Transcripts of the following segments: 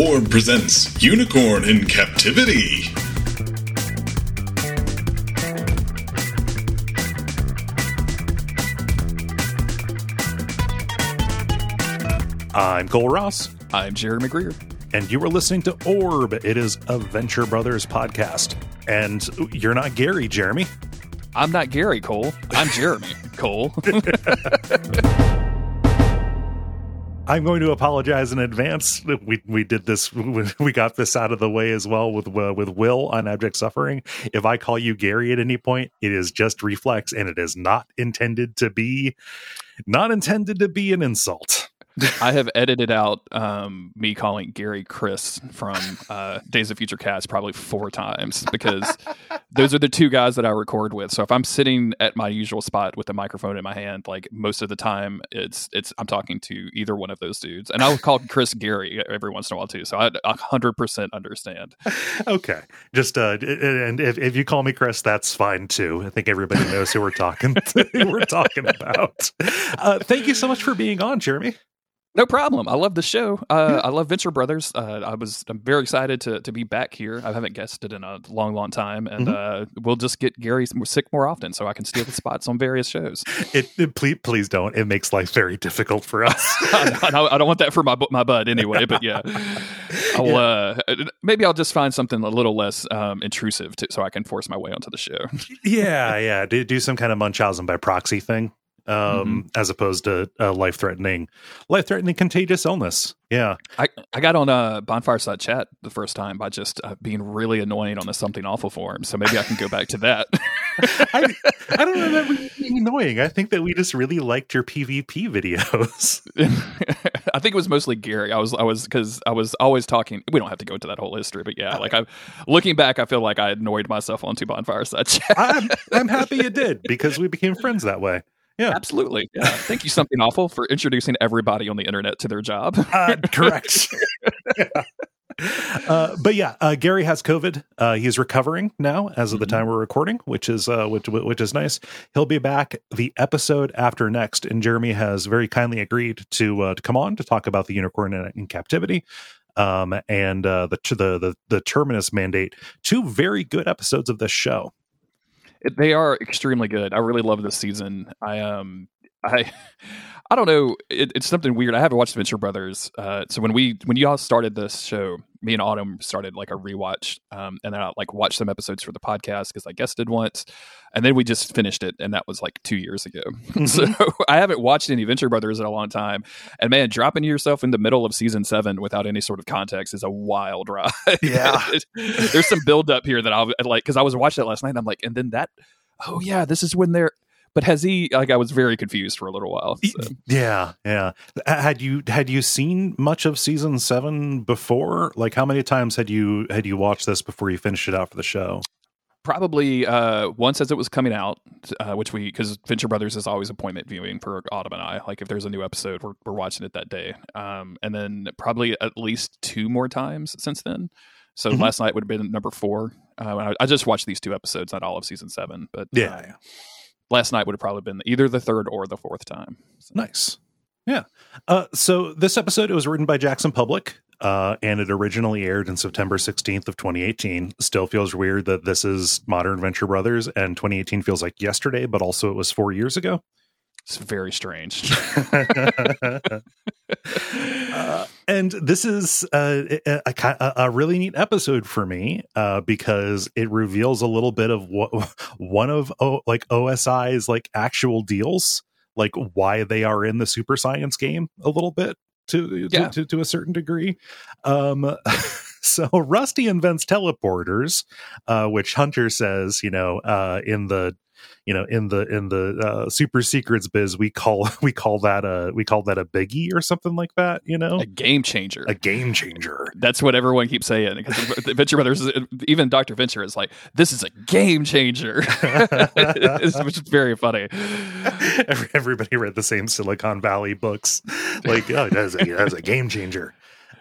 Orb presents Unicorn in Captivity. I'm Cole Ross. I'm Jeremy Greer. And you are listening to Orb. It is a Venture Brothers podcast. And you're not Gary, Jeremy. I'm not Gary, Cole. I'm Jeremy, Cole. I'm going to apologize in advance. We did this. We got this out of the way as well with Will on Abject Suffering. If I call you Gary at any point, it is just reflex, and it is not intended to be an insult. I have edited out me calling Gary Chris from Days of Future Cast probably 4 times, because those are the 2 guys that I record with. So if I'm sitting at my usual spot with the microphone in my hand, like most of the time, it's I'm talking to either one of those dudes, and I'll call Chris Gary every once in a while too. So I 100% understand. Okay, just and if you call me Chris, that's fine too. I think everybody knows who we're talking to, who we're talking about. Thank you so much for being on, Jeremy. No problem. I love the show. I love Venture Brothers. I'm very excited to be back here. I haven't guested in a long, long time, and we'll just get Gary sick more often so I can steal the spots on various shows. Please don't. It makes life very difficult for us. I don't want that for my bud anyway, but yeah. Maybe I'll just find something a little less intrusive so I can force my way onto the show. Yeah. Do some kind of Munchausen by proxy thing. As opposed to life-threatening contagious illness. Yeah. I got on Bonfireside Chat the first time by just being really annoying on the Something Awful forum. So maybe I can go back to that. I don't remember you being annoying. I think that we just really liked your PvP videos. I think it was mostly Gary. I was always talking. We don't have to go into that whole history, but yeah, like looking back, I feel like I annoyed myself on Bonfireside Chat. I'm happy you did, because we became friends that way. Yeah, absolutely. Yeah. Thank you, Something Awful, for introducing everybody on the internet to their job. Correct. Yeah. But Gary has COVID. He's recovering now as of the time we're recording, which is nice. He'll be back the episode after next, and Jeremy has very kindly agreed to come on to talk about the Unicorn in Captivity. And the Terminus Mandate, 2 very good episodes of this show. They are extremely good. I really love this season. I don't know. It's something weird. I haven't watched Venture Brothers. So when y'all started this show, me and Autumn started like a rewatch, and then I watched some episodes for the podcast because I guested once, and then we just finished it, and that was like 2 years ago. So I haven't watched any Venture Brothers in a long time, and man, dropping yourself in the middle of season 7 without any sort of context is a wild ride. Yeah, there's some build up here that I'll like, because I was watching it last night, and I'm like, and then that, oh yeah, this is when they're. But has he? Like, I was very confused for a little while. So. Yeah. Had you seen much of season 7 before? Like, how many times had you watched this before you finished it out for the show? Probably once as it was coming out, because Venture Brothers is always appointment viewing for Autumn and I. Like, if there's a new episode, we're watching it that day. And then probably at least 2 more times since then. So last night would have been number 4. I just watched these 2 episodes, not all of season 7, but yeah. Last night would have probably been either the 3rd or the 4th time. So. Nice. Yeah. So this episode, it was written by Jackson Public, and it originally aired in September 16th of 2018. Still feels weird that this is modern Venture Brothers and 2018 feels like yesterday, but also it was 4 years ago. It's very strange. And this is a really neat episode for me, because it reveals a little bit of what one of OSI's actual deals, like why they are in the super science game a little bit to a certain degree. So Rusty invents teleporters, which Hunter says, in the super secrets biz, we call that a biggie or something like that, a game changer. That's what everyone keeps saying, because Venture Brothers, even Dr. Venture is like, this is a game changer. Which is very funny. Everybody read the same Silicon Valley books, like, oh, that's a game changer.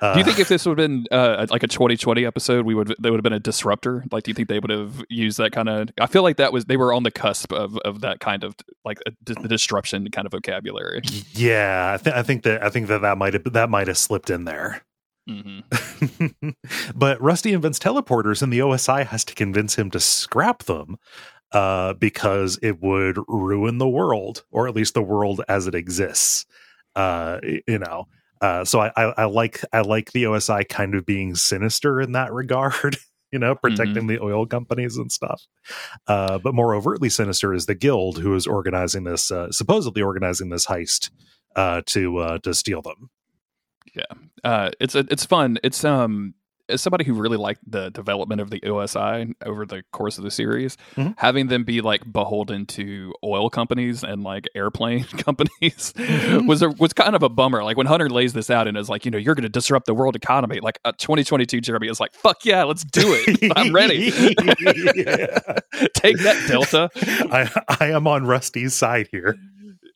Do you think if this would have been like a 2020 episode, they would have been a disruptor? Like, do you think they would have used that kind of? I feel like they were on the cusp of that kind of like a disruption kind of vocabulary. Yeah, I think that might have slipped in there. Mm-hmm. But Rusty invents teleporters, and the OSI has to convince him to scrap them because it would ruin the world, or at least the world as it exists. So I like the OSI kind of being sinister in that regard. You know, protecting the oil companies and stuff. But more overtly sinister is the guild who is organizing this, supposedly organizing this heist to steal them. Yeah, it's fun. It's as somebody who really liked the development of the OSI over the course of the series, having them be like beholden to oil companies and like airplane companies was kind of a bummer. Like when Hunter lays this out and is like, you know, you're going to disrupt the world economy, like 2022 Jeremy is like, fuck yeah, let's do it. I'm ready. Take that, Delta. I am on Rusty's side here.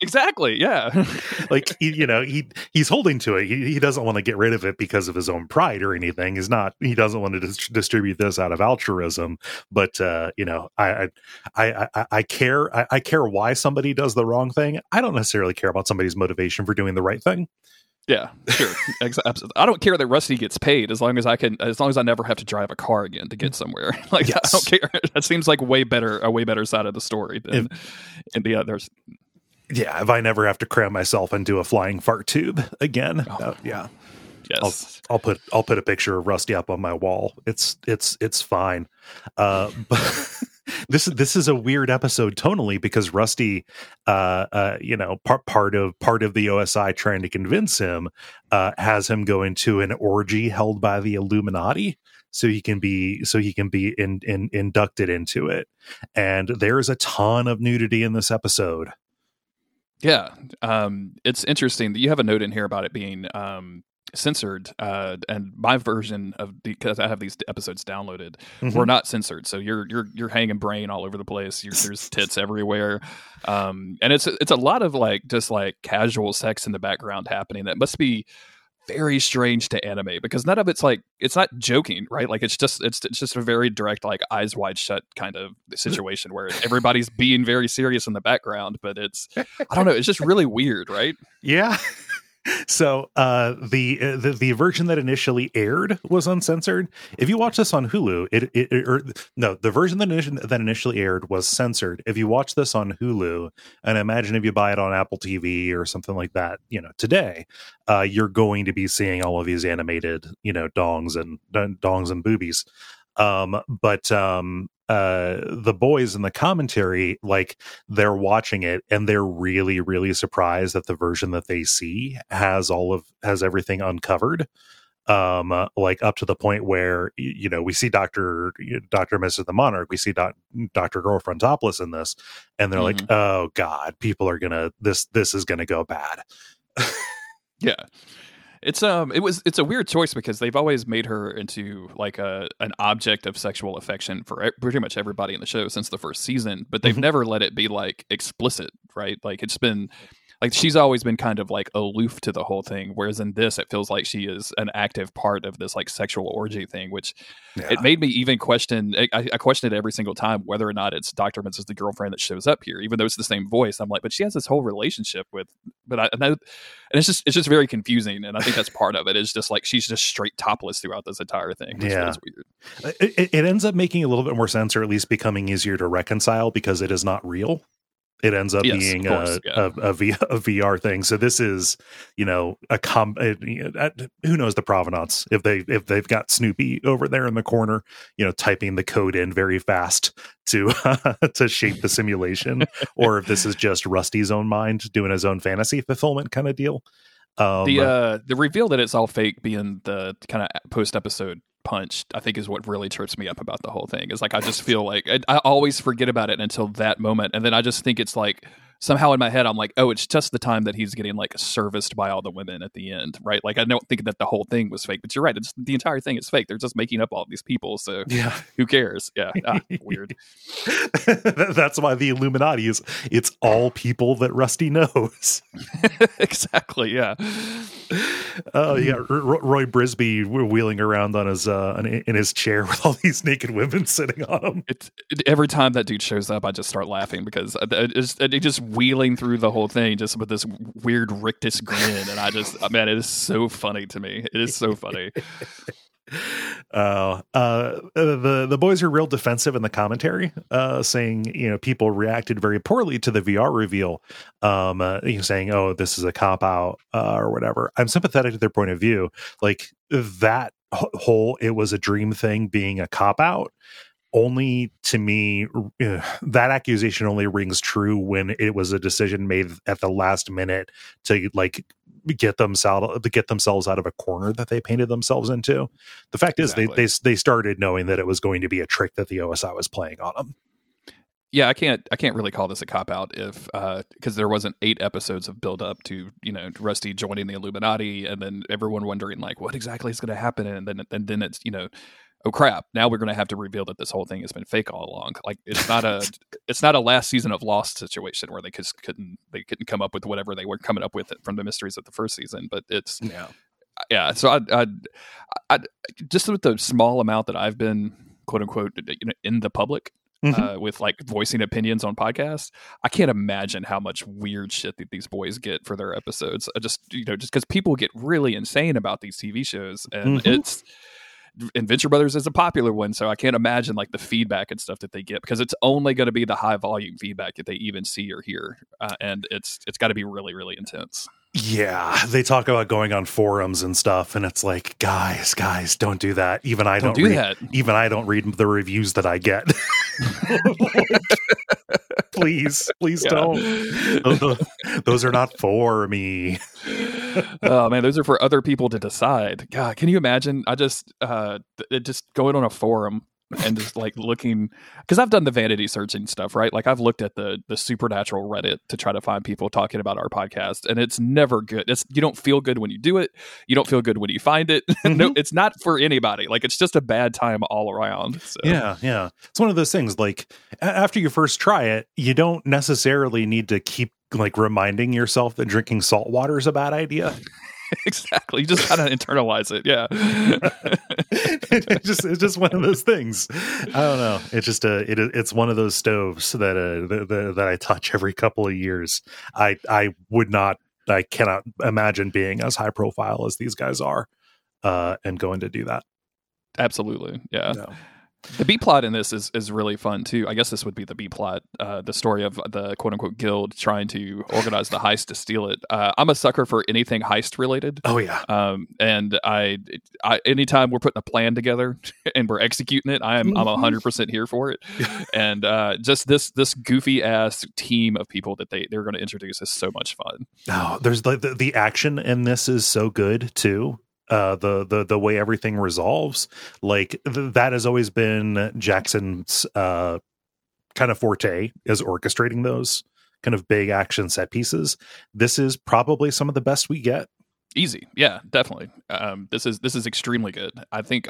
Exactly. Yeah. Like, you know, he's holding to it. He doesn't want to get rid of it because of his own pride or anything. He doesn't want to distribute this out of altruism. But, you know, I care why somebody does the wrong thing. I don't necessarily care about somebody's motivation for doing the right thing. Yeah, sure. Absolutely. I don't care that Rusty gets paid as long as I never have to drive a car again to get somewhere. Like, yes. I don't care. That seems like a way better side of the story than the others. Yeah, if I never have to cram myself into a flying fart tube again, yeah, yes, I'll put a picture of Rusty up on my wall. It's fine. But this is a weird episode tonally because Rusty, you know, part of the OSI trying to convince him has him go into an orgy held by the Illuminati. So he can be inducted into it, and there's a ton of nudity in this episode. Yeah, it's interesting that you have a note in here about it being censored, and my version because I have these episodes downloaded, were not censored. So you're hanging brain all over the place. There's tits everywhere, and it's a lot of like just like casual sex in the background happening that must be very strange to anime because none of it's like it's not joking, right? Like it's just a very direct like Eyes Wide Shut kind of situation where everybody's being very serious in the background, but it's I don't know, it's just really weird, right? Yeah. So the version that initially aired was uncensored. If you watch this on Hulu, the version that initially aired was censored. If you watch this on Hulu, and imagine if you buy it on Apple TV or something like that, you know, today, you're going to be seeing all of these animated, you know, dongs and boobies. But the boys in the commentary, like they're watching it and they're really, really surprised that the version that they see has everything uncovered. Like up to the point where, you know, we see Dr. Mrs. the Monarch, we see Dr. Girlfriend Topless in this, and they're like, oh God, people are gonna, this is gonna go bad. Yeah. It's a weird choice because they've always made her into like an object of sexual affection for pretty much everybody in the show since the first season, but they've never let it be like explicit, right? Like it's been like she's always been kind of like aloof to the whole thing, whereas in this it feels like she is an active part of this like sexual orgy thing, which it made me even question. I question it every single time whether or not it's Dr. Mrs. the girlfriend that shows up here, even though it's the same voice. I'm like, but she has this whole relationship with, and it's just very confusing, and I think that's part of it. It's just like she's just straight topless throughout this entire thing. Yeah, is weird. It ends up making a little bit more sense, or at least becoming easier to reconcile because it is not real. It ends up being a VR thing. So this is, you know, who knows the provenance if they've got Snoopy over there in the corner, you know, typing the code in very fast to shape the simulation, or if this is just Rusty's own mind doing his own fantasy fulfillment kind of deal. The reveal that it's all fake being the kind of post episode punch, I think, is what really trips me up about the whole thing. Is like I just feel like I always forget about it until that moment, and then I just think it's like somehow in my head I'm like, oh, it's just the time that he's getting like serviced by all the women at the end, right? Like I don't think that the whole thing was fake, but you're right, it's the entire thing is fake. They're just making up all these people, so yeah, who cares? Yeah, weird. That's why the Illuminati it's all people that Rusty knows. Exactly. Yeah. Yeah, Roy Brisby wheeling around on his in his chair with all these naked women sitting on him. Every time that dude shows up, I just start laughing because it's just wheeling through the whole thing just with this weird rictus grin, and I just man, it is so funny to me. It is so funny. The boys are real defensive in the commentary, saying, you know, people reacted very poorly to the VR reveal, saying, oh, this is a cop out, or whatever. I'm sympathetic to their point of view. Like that whole, it was a dream thing being a cop out. Only to me, that accusation only rings true when it was a decision made at the last minute to like get themselves out of a corner that they painted themselves into. The fact is, they started knowing that it was going to be a trick that the OSI was playing on them. Yeah, I can't really call this a cop out if because there wasn't 8 episodes of build up to, you know, Rusty joining the Illuminati and then everyone wondering like what exactly is going to happen, and then it's, you know, oh crap, now we're going to have to reveal that this whole thing has been fake all along. Like it's not a last season of Lost situation where they just couldn't come up with whatever they were coming up with it from the mysteries of the first season, but it's yeah. So I just with the small amount that I've been quote unquote, you know, in the public, with like voicing opinions on podcasts, I can't imagine how much weird shit that these boys get for their episodes. I just, you know, just because people get really insane about these TV shows, and it's. And Venture Brothers is a popular one, so I can't imagine like the feedback and stuff that they get, because it's only going to be the high volume feedback that they even see or hear, and it's got to be really, really intense. Yeah, they talk about going on forums and stuff, and it's like, guys, don't do that. Even I don't read that. Even I don't read the reviews that I get. Like, please don't. Those are not for me. Oh man, those are for other people to decide. God, can you imagine? I just going on a forum. And just like looking, because I've done the vanity searching stuff, right? Like I've looked at the supernatural Reddit to try to find people talking about our podcast, and it's never good. You don't feel good when you do it. You don't feel good when you find it. No, it's not for anybody. Like it's just a bad time all around. So. Yeah. It's one of those things. Like after you first try it, you don't necessarily need to keep like reminding yourself that drinking salt water is a bad idea. Exactly. You just gotta internalize it. Yeah. It's just one of those things. I don't know. It's just it's one of those stoves that that I touch every couple of years. I cannot imagine being as high profile as these guys are, and going to do that. Absolutely. Yeah. No. The B plot in this is really fun too. I guess this would be the B plot, the story of the quote unquote guild trying to organize the heist to steal it. I'm a sucker for anything heist related. Oh yeah. And I anytime we're putting a plan together and we're executing it, I'm 100% here for it. And just this goofy ass team of people that they're going to introduce is so much fun. Oh, there's like the action in this is so good too. The way everything resolves, like that has always been Jackson's kind of forte, is orchestrating those kind of big action set pieces. This is probably some of the best we get. Easy. Yeah, definitely. This is extremely good. I think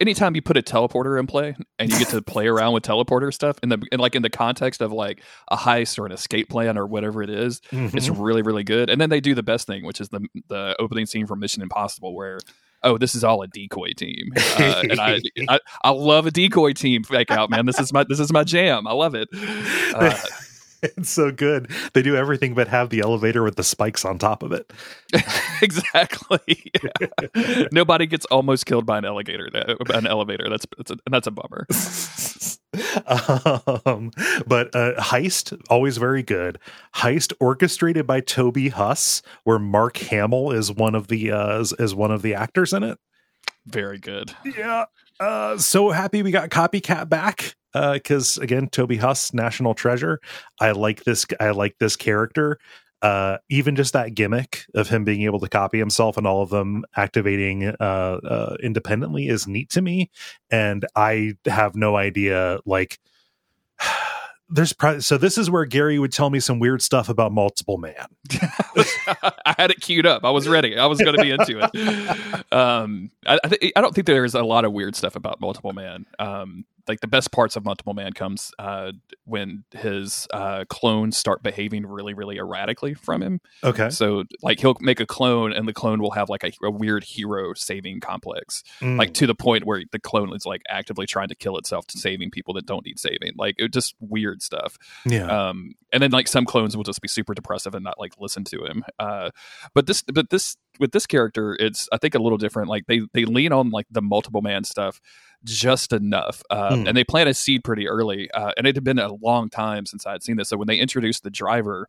anytime you put a teleporter in play and you get to play around with teleporter stuff in the context of like a heist or an escape plan or whatever it is, it's really, really good. And then they do the best thing, which is the opening scene from Mission Impossible where, oh, this is all a decoy team. And I love a decoy team fake out, man. This is my jam. I love it. It's so good. They do everything but have the elevator with the spikes on top of it. Exactly. Yeah. Nobody gets almost killed by an elevator. That's a bummer. But heist, always very good. Heist orchestrated by Toby Huss, where Mark Hamill is one of the actors in it. Very good. Yeah. So happy we got Copycat back. Because again, Toby Huss, national treasure. I like this character. Even just that gimmick of him being able to copy himself and all of them activating independently is neat to me. And I have no idea. Like, so this is where Gary would tell me some weird stuff about Multiple Man. I had it queued up. I was ready. I was going to be into it. I don't think there is a lot of weird stuff about Multiple Man. like the best parts of Multiple Man comes when his clones start behaving really, really erratically from him. Okay. So like he'll make a clone and the clone will have like a weird hero saving complex, like to the point where the clone is like actively trying to kill itself to saving people that don't need saving. Like it just weird stuff. Yeah. And then like some clones will just be super depressive and not like listen to him. But with this character, it's I think a little different. Like they lean on like the Multiple Man stuff just enough, and they plant a seed pretty early. And it had been a long time since I had seen this. So when they introduced the driver,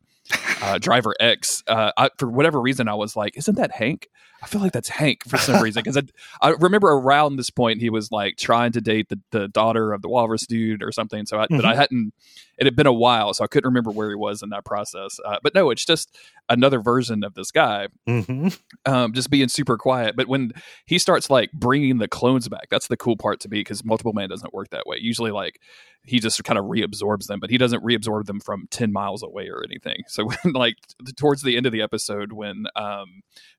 Driver X, I, for whatever reason, I was like, "Isn't that Hank? I feel like that's Hank for some reason." Because I remember around this point he was like trying to date the daughter of the Walrus dude or something. So, but I hadn't. It had been a while, so I couldn't remember where he was in that process. But no, it's just another version of this guy, just being super quiet. But when he starts like bringing the clones back, that's the cool part to me, because Multiple Man doesn't work that way. Usually, like he just kind of reabsorbs them, but he doesn't reabsorb them from 10 miles away or anything. So when like towards the end of the episode, when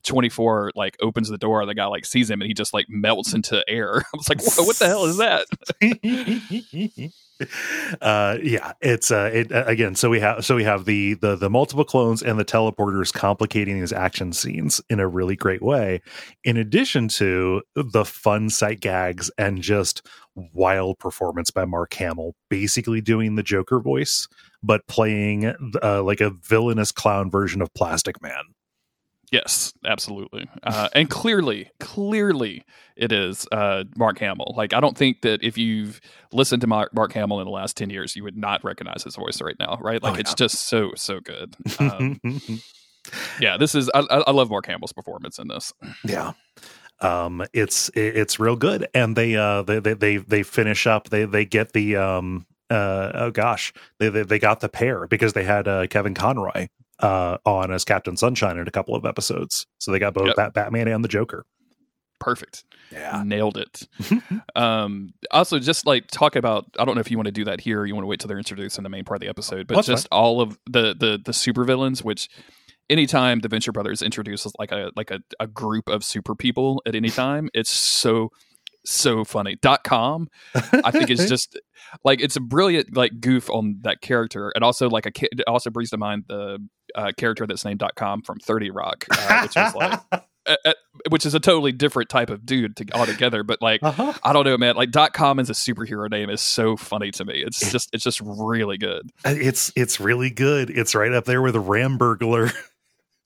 24 like opens the door, the guy like sees him and he just like melts into air. I was like, whoa, what the hell is that? Yeah, it's it again. So we have the multiple clones and the teleporters complicating these action scenes in a really great way, in addition to the fun sight gags and just wild performance by Mark Hamill, basically doing the Joker voice but playing like a villainous clown version of Plastic Man. Yes, absolutely. And clearly it is Mark Hamill. Like, I don't think that if you've listened to Mark Hamill in the last 10 years, you would not recognize his voice right now, right? Like, it's just so good. Yeah, this is, I love Mark Hamill's performance in this. Yeah. It's real good. And they finish up, they get the, they got the pair, because they had Kevin Conroy on as Captain Sunshine in a couple of episodes, so they got both Batman and the Joker. Perfect. Yeah, nailed it. Also, just like talk about, I don't know if you want to do that here or you want to wait till they're introduced in the main part of the episode, but that's just fine. All of the supervillains, which anytime the Venture Brothers introduces like a group of super people at any time, it's so funny. .com, I think, is just like, it's a brilliant like goof on that character, and also like it also brings to mind the character that's named .com from 30 Rock, which was like, which is a totally different type of dude altogether. But like, I don't know, man. Like .com as a superhero name is so funny to me. It's just really good. It's really good. It's right up there with Ram Burglar.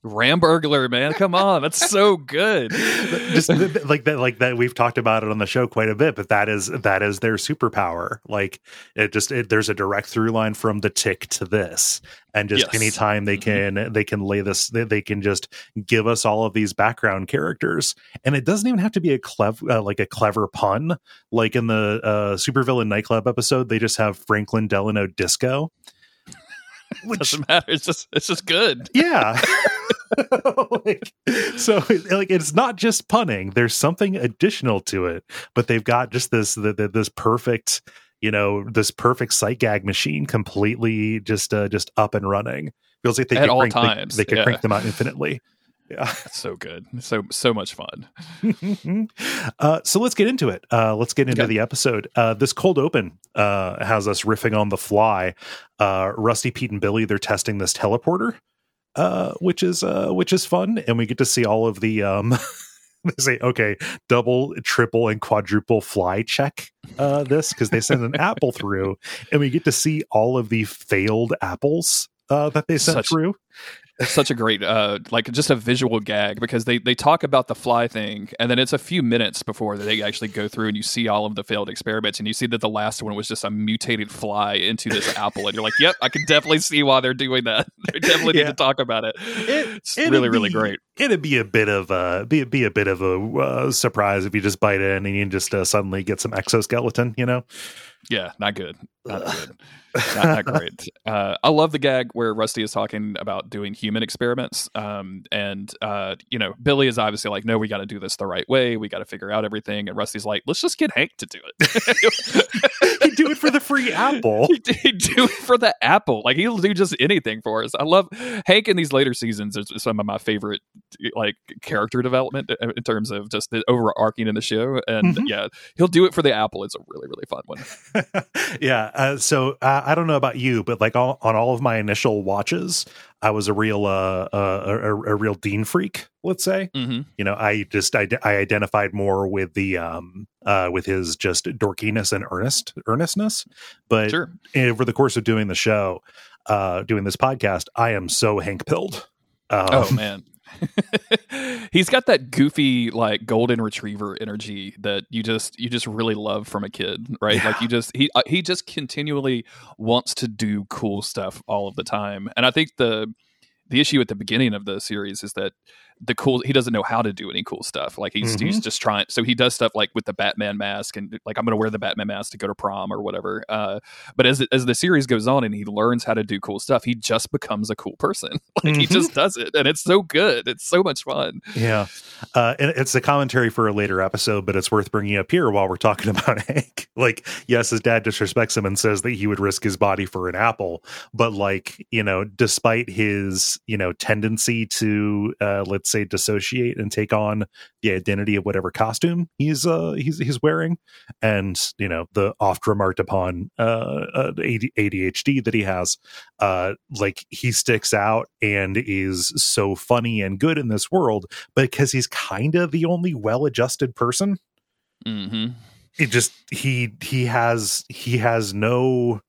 Ram Burglar, man, come on, that's so good. Just like that, we've talked about it on the show quite a bit, but that is their superpower. Like, it there's a direct through line from The Tick to this, and just anytime they can lay this, they can just give us all of these background characters, and it doesn't even have to be a clever pun. Like in the supervillain nightclub episode, they just have Franklin Delano Disco. Which doesn't matter. It's just good. Yeah. So it's not just punning. There's something additional to it, but they've got just this perfect, this perfect sight gag machine, completely just up and running. Feels like they could crank them out infinitely. Yeah, that's so good. So much fun. So let's get into it. Let's get into the episode. This cold open has us riffing on The Fly. Rusty, Pete, and Billy, they're testing this teleporter, which is fun, and we get to see all of the they say, okay, double, triple, and quadruple fly check this, because they send an apple through, and we get to see all of the failed apples that they sent through. Such a great, like just a visual gag, because they talk about the fly thing, and then it's a few minutes before they actually go through and you see all of the failed experiments, and you see that the last one was just a mutated fly into this apple, and you're like, yep, I can definitely see why they're doing that. They definitely need to talk about it. It's really great. It'd be a bit of a surprise if you just bite in and you just suddenly get some exoskeleton, Yeah, not good. Not great. I love the gag where Rusty is talking about doing human experiments. Billy is obviously like, no, we got to do this the right way. We got to figure out everything. And Rusty's like, let's just get Hank to do it. He'd do it for the free apple. He'd do it for the apple. Like, he'll do just anything for us. I love Hank in these later seasons. It's some of my favorite like character development in terms of just the overarching in the show. And yeah, he'll do it for the Apple. It's a really, really fun one. Yeah. So I don't know about you, but like on all of my initial watches, I was a real Dean freak, let's say. Mm-hmm. You know, I identified more with the with his just dorkiness and earnestness. But sure, over the course of doing the show, doing this podcast, I am so Hank pilled. Oh man. He's got that goofy like golden retriever energy that you just really love from a kid, right? Yeah. Like he just continually wants to do cool stuff all of the time. And I think the issue at the beginning of the series is that he doesn't know how to do any cool stuff. Like he's just trying. So he does stuff like with the Batman mask and like, I'm going to wear the Batman mask to go to prom or whatever. But as the series goes on and he learns how to do cool stuff, he just becomes a cool person. Like he just does it. And it's so good. It's so much fun. Yeah. And it's a commentary for a later episode, but it's worth bringing up here while we're talking about Hank. Like, yes, his dad disrespects him and says that he would risk his body for an apple. But like, you know, despite his, you know, tendency to, let's say, dissociate and take on the identity of whatever costume he's wearing, and you know the oft remarked upon ADHD that he has, like he sticks out and is so funny and good in this world because he's kind of the only well-adjusted person. Mm-hmm. It just he has no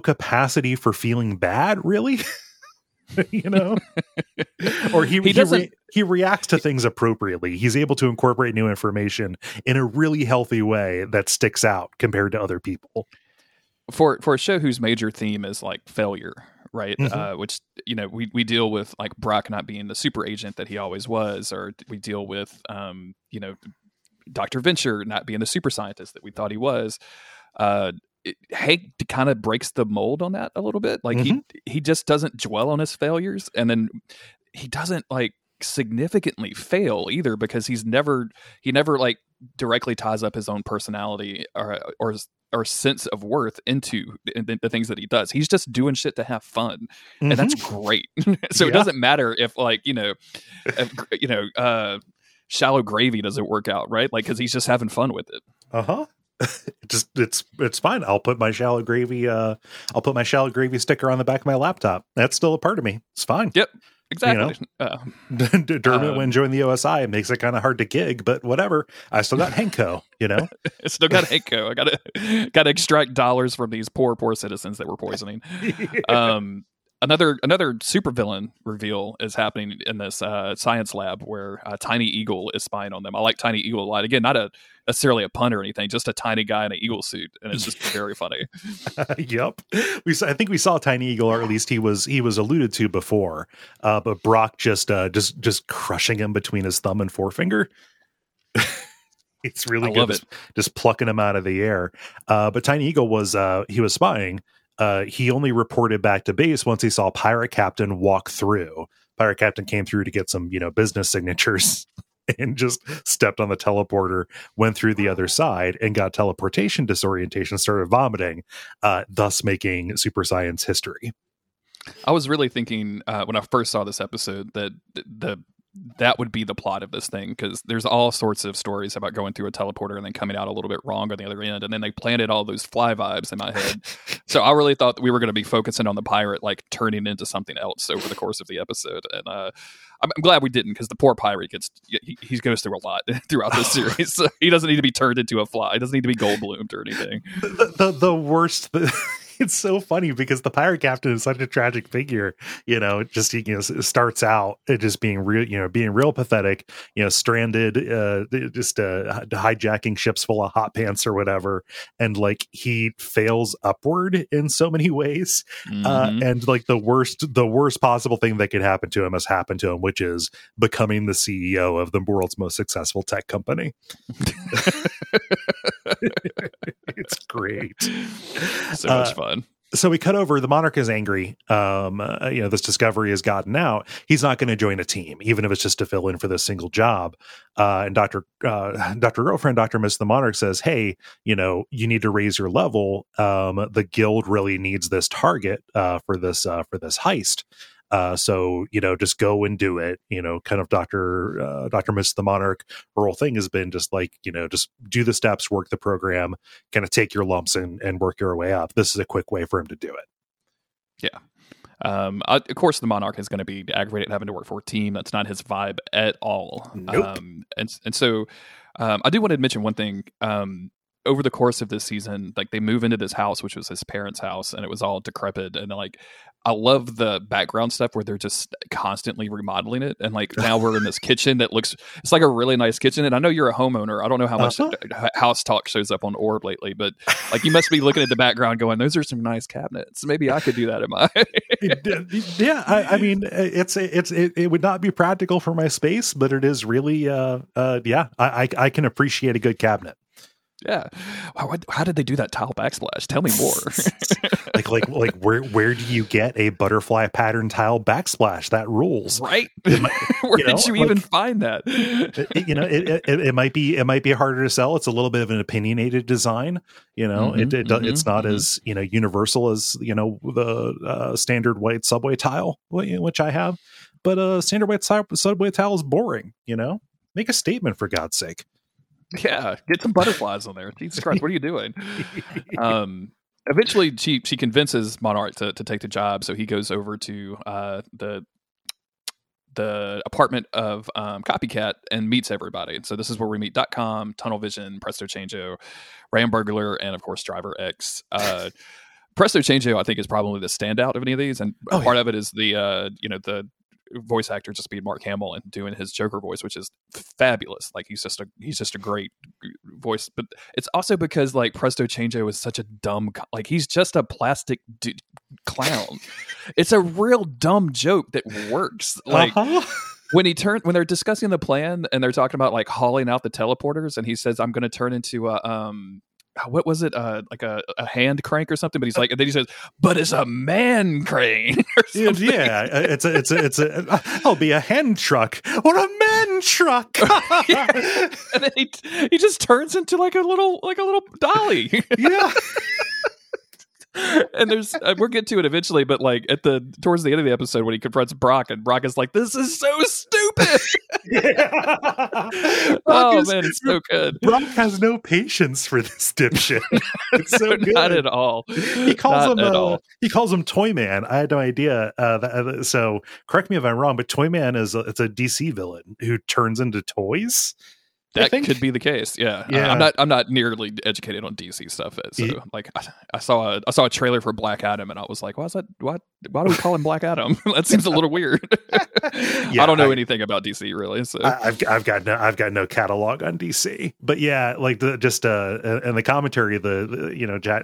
capacity for feeling bad, really. You know, or he reacts to things appropriately. He's able to incorporate new information in a really healthy way that sticks out compared to other people. For a show whose major theme is like failure, right? Which, you know, we deal with like Brock not being the super agent that he always was, or we deal with, you know, Dr. Venture not being the super scientist that we thought he was. Hank kind of breaks the mold on that a little bit. Like he just doesn't dwell on his failures, and then he doesn't like significantly fail either, because he never like directly ties up his own personality or sense of worth into the things that he does. He's just doing shit to have fun, and that's great. So yeah. It doesn't matter if like, you know, Shallow Gravy doesn't work out, right? Like, because he's just having fun with it. It's fine. I'll put my Shallow Gravy sticker on the back of my laptop. That's still a part of me. It's fine. Yep, exactly. You know? Dermot, when joined the OSI, it makes it kind of hard to gig, but whatever. I still got Hanko, you know. I still got Hanko. I gotta extract dollars from these poor citizens that were poisoning. Another supervillain reveal is happening in this science lab where Tiny Eagle is spying on them. I like Tiny Eagle a lot. Again, not necessarily a pun or anything, just a tiny guy in an eagle suit, and it's just very funny. Yep, I think we saw Tiny Eagle, or at least he was alluded to before. But Brock just crushing him between his thumb and forefinger. It's really good. Just plucking him out of the air. But Tiny Eagle was spying. He only reported back to base once he saw Pirate Captain walk through. Pirate Captain came through to get some, you know, business signatures and just stepped on the teleporter, went through the other side, and got teleportation disorientation, started vomiting, thus making super science history. I was really thinking when I first saw this episode that that would be the plot of this thing, because there's all sorts of stories about going through a teleporter and then coming out a little bit wrong on the other end, and then they planted all those fly vibes in my head. So I really thought that we were going to be focusing on the pirate like turning into something else over the course of the episode, and I'm glad we didn't, because the poor pirate he goes through a lot throughout this series. So he doesn't need to be turned into a fly. He doesn't need to be Goldbloomed or anything. The worst. It's so funny because the Pirate Captain is such a tragic figure, you know, just, you know, starts out just being real pathetic, you know, stranded, hijacking ships full of hot pants or whatever. And like, he fails upward in so many ways. And like the worst possible thing that could happen to him has happened to him, which is becoming the CEO of the world's most successful tech company. It's great. So much fun. So we cut over. The Monarch is angry. You know, this discovery has gotten out. He's not going to join a team, even if it's just to fill in for this single job. And Dr. Mrs. the Monarch says, hey, you know, you need to raise your level. The guild really needs this target for this heist. So, you know, just go and do it, you know, kind of Dr. Mrs. The Monarch. Her whole thing has been just like, you know, just do the steps, work the program, kind of take your lumps and work your way up. This is a quick way for him to do it. Yeah. Of course, the Monarch is going to be aggravated having to work for a team. That's not his vibe at all. Nope. So I do want to mention one thing. Over the course of this season, like, they move into this house, which was his parents' house, and it was all decrepit. And like, I love the background stuff where they're just constantly remodeling it. And like, now we're in this kitchen that looks, it's like a really nice kitchen. And I know you're a homeowner. I don't know how much house talk shows up on Orb lately, but like, you must be looking at the background going, those are some nice cabinets. Maybe I could do that in my. Yeah. I mean, it would not be practical for my space, but it is really, I can appreciate a good cabinet. Yeah, how did they do that tile backsplash? Tell me more. like where do you get a butterfly pattern tile backsplash? That rules, right? Where did you even find that? It might be harder to sell. It's a little bit of an opinionated design. You know, it's not as, you know, universal as, you know, the standard white subway tile, which I have. But standard white subway tile is boring. You know, make a statement, for God's sake. Yeah, get some butterflies on there. Jesus Christ, what are you doing? Eventually, she convinces Monarch to take the job, so he goes over to the apartment of Copycat and meets everybody. So this is where we meet Dot com, Tunnel Vision, Presto Changeo, Ram Burglar, and of course Driver X. Presto Changeo, I think, is probably the standout of any of these, and part of it is the the voice actor just being Mark Hamill and doing his Joker voice, which is fabulous. Like, he's just a great voice, but it's also because like Presto Changeo is such a dumb, like, he's just a plastic clown. It's a real dumb joke that works. Like, when they're discussing the plan and they're talking about like hauling out the teleporters, and he says, "I'm going to turn into a what was it? Like a hand crank or something?" But he's like, and then he says, "But it's a man crane." Yeah, it's a. I'll be a hand truck or a man truck. Yeah. And then he just turns into like a little dolly. Yeah. And there's we'll get to it eventually, but like towards the end of the episode when he confronts Brock, and Brock is like, "This is so stupid." Man, it's so good. Brock has no patience for this dipshit. It's good. Not at all. He calls him Toy Man. I had no idea. So correct me if I'm wrong, but Toy Man it's a DC villain who turns into toys. That could be the case. Yeah. I'm not nearly educated on DC stuff. So yeah. Like I saw a trailer for Black Adam and I was like, why do we call him Black Adam? That seems a little weird. Yeah, I don't know anything about DC really. So I've got no catalog on DC, but yeah, like in the commentary,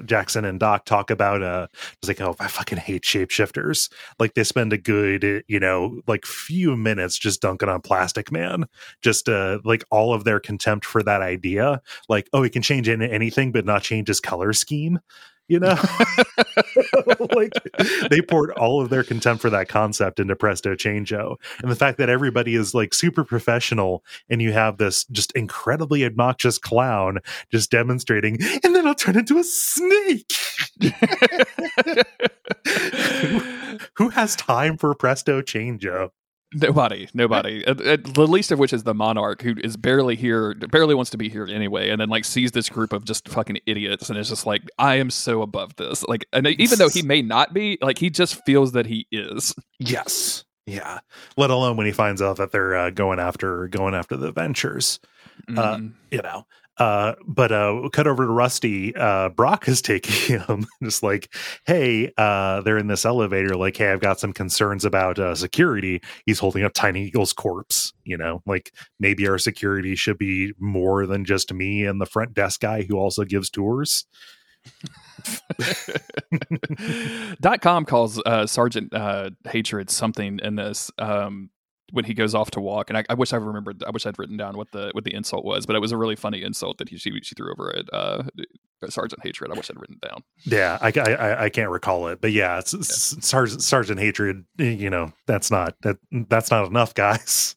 Jackson and Doc talk about, it's like, I fucking hate shapeshifters. Like, they spend a good, few minutes just dunking on Plastic Man, just, like, all of their contempt for that idea, like, oh, he can change into anything but not change his color scheme, like, they poured all of their contempt for that concept into Presto Changeo, and the fact that everybody is like super professional and you have this just incredibly obnoxious clown just demonstrating, and then I'll turn into a snake. Who has time for Presto Changeo? Nobody. The least of which is the Monarch, who is barely wants to be here anyway, and then like sees this group of just fucking idiots, and it's just like, I am so above this. Like, and even though he may not be, like, he just feels that he is. Yes. Yeah. Let alone when he finds out that they're going after the Ventures. But cut over to Rusty. Brock is taking him, just like, hey, they're in this elevator. Like, hey, I've got some concerns about security. He's holding up Tiny Eagle's corpse. Like, maybe our security should be more than just me and the front desk guy who also gives tours. .com calls Sergeant Hatred something in this. When he goes off to walk, and I wish I remembered. I wish I'd written down what the insult was, but it was a really funny insult that she threw over at Sergeant Hatred. I wish I'd written it down. Yeah, I can't recall it, but yeah, Sergeant Hatred. That's not enough, guys.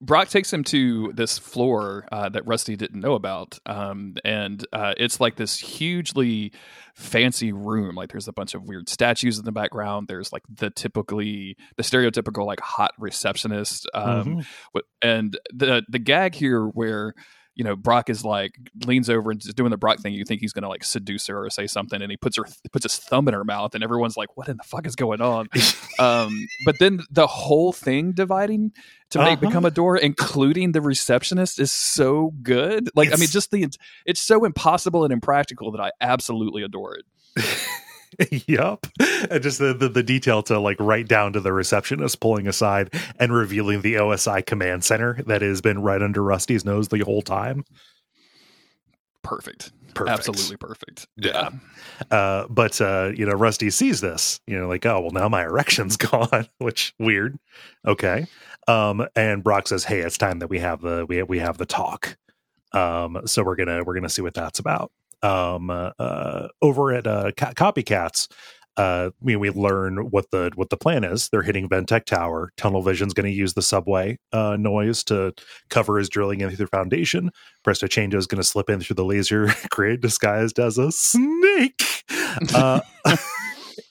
Brock takes him to this floor that Rusty didn't know about, and it's like this hugely fancy room. Like, there's a bunch of weird statues in the background. There's like the stereotypical like hot receptionist, and the gag here where, you know, Brock is like leans over and just doing the Brock thing. You think he's going to like seduce her or say something, and he puts his thumb in her mouth, and everyone's like, "What in the fuck is going on?" But then the whole thing dividing to make become a door, including the receptionist, is so good. Like, it's, I mean, just it's so impossible and impractical that I absolutely adore it. Yep. And just the detail to like right down to the receptionist pulling aside and revealing the OSI command center that has been right under Rusty's nose the whole time. Perfect. Absolutely perfect. Yeah. But you know, Rusty sees this, you know, like, oh, well, now my erection's gone, which weird. Okay. And Brock says, hey, it's time that we have the talk. So we're going to see what that's about. Over at Copycats, we learn what the plan is. They're hitting Ventec Tower. Tunnel Vision's going to use the subway noise to cover his drilling in through the foundation. Presto Changeo is going to slip in through the laser, create disguised as a snake,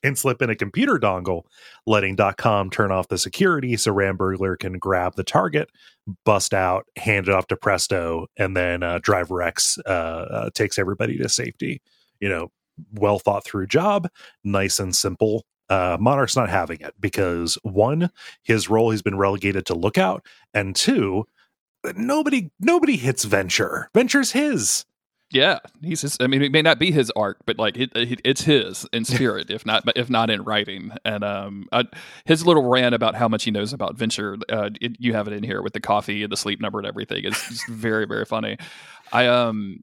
and slip in a computer dongle, letting .com turn off the security so Ram Burglar can grab the target, bust out, hand it off to Presto, and then Driver X takes everybody to safety. You know, well thought through job, nice and simple. Monarch's not having it because, one, his role has been relegated to lookout, and two, nobody hits Venture. Venture's his. Yeah, he's his. I mean, it may not be his art, but like it's his in spirit, if not in writing. And his little rant about how much he knows about Venture, you have it in here with the coffee and the sleep number and everything. It's just very, very funny.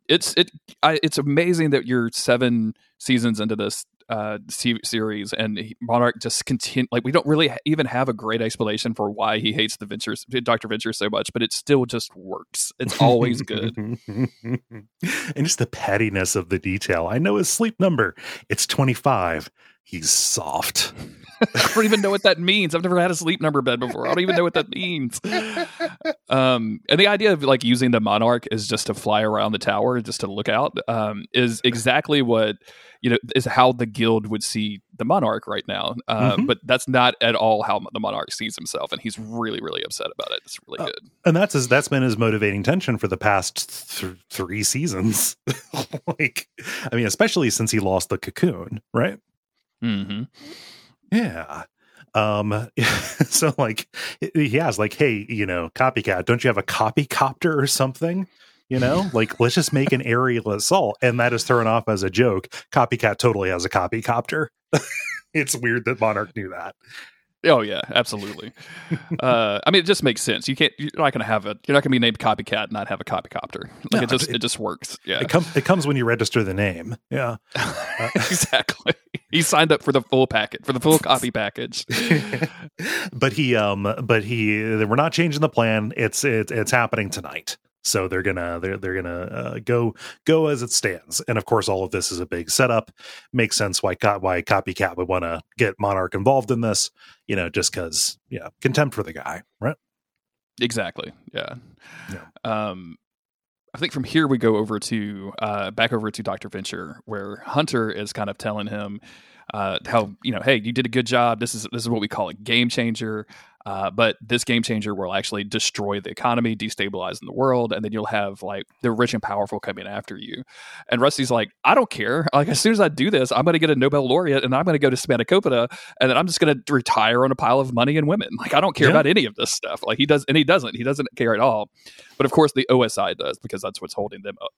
It's amazing that you're 7 seasons into this series and Monarch just continue. Like, we don't really even have a great explanation for why he hates the Dr. Venture so much, but it still just works. It's always good. And just the pettiness of the detail. I know his sleep number. It's 25. He's soft. I don't even know what that means. I've never had a sleep number bed before. I don't even know what that means. And the idea of like using the Monarch is just to fly around the tower, just to look out, is exactly what, you know, is how the guild would see the Monarch right now. But that's not at all how the Monarch sees himself, and he's really, really upset about it. It's really good. And that's been his motivating tension for the past 3 seasons. Like, I mean, especially since he lost the cocoon, right? Mm-hmm. Yeah. So like he has like, hey, you know, Copycat, don't you have a copycopter or something? You know, like, let's just make an aerial assault. And that is thrown off as a joke. Copycat totally has a copycopter. It's weird that Monarch knew that. Oh yeah, absolutely. I mean, it just makes sense. You're not gonna be named Copycat and not have a copycopter. Like, no, it just works. Yeah, it comes when you register the name. Yeah, exactly. He signed up for the full packet, for the full copy package. But we're not changing the plan. It's happening tonight. So they're gonna go as it stands, and of course all of this is a big setup. Makes sense why Copycat would want to get Monarch involved in this, you know, just because contempt for the guy, right? Exactly, yeah. I think from here we go over to back over to Dr. Venture, where Hunter is kind of telling him how, you know, hey, you did a good job. This is what we call a game changer. But this game changer will actually destroy the economy, destabilizing the world, and then you'll have like the rich and powerful coming after you. And Rusty's like, I don't care. Like, as soon as I do this, I'm going to get a Nobel laureate, and I'm going to go to Spanakopita, and then I'm just going to retire on a pile of money and women. Like, I don't care about any of this stuff. Like, he doesn't care at all. But of course, the OSI does, because that's what's holding them up.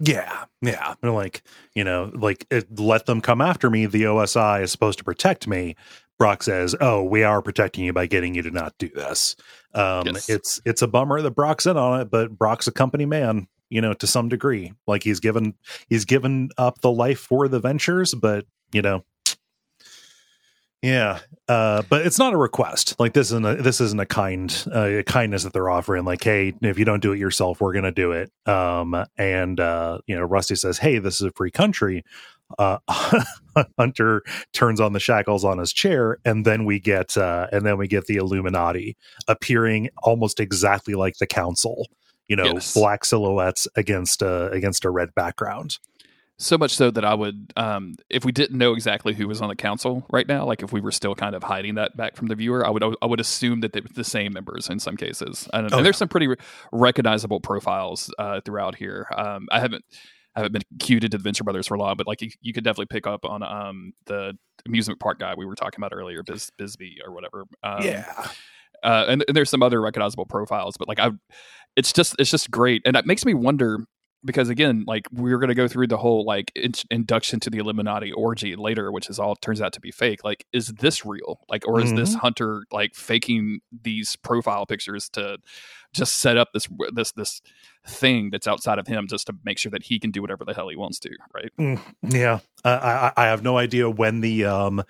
Yeah. They're like, you know, like, let them come after me. The OSI is supposed to protect me. Brock says, oh, we are protecting you by getting you to not do this. Yes. It's a bummer that Brock's in on it, but Brock's a company man, you know, to some degree. Like, he's given up the life for the Ventures, but, you know, yeah. But it's not a request. Like, this isn't a kindness that they're offering. Like, hey, if you don't do it yourself, we're going to do it. And, you know, Rusty says, hey, this is a free country. Hunter turns on the shackles on his chair, and then we get the Illuminati appearing almost exactly like the Council. You know, yes. Black silhouettes against a red background. So much so that I would, if we didn't know exactly who was on the council right now, like if we were still kind of hiding that back from the viewer, I would assume that they were the same members in some cases. And there's some pretty recognizable profiles throughout here. I haven't been cued into the Venture Brothers for a long, but like you could definitely pick up on the amusement park guy we were talking about earlier, Bisbee or whatever. And there's some other recognizable profiles, but like it's just great, and it makes me wonder. Because again, like we're going to go through the whole like induction to the Illuminati orgy later, which is all turns out to be fake. Like, is this real? Like, or is this Hunter like faking these profile pictures to just set up this thing that's outside of him just to make sure that he can do whatever the hell he wants to? Right. Yeah. I have no idea when the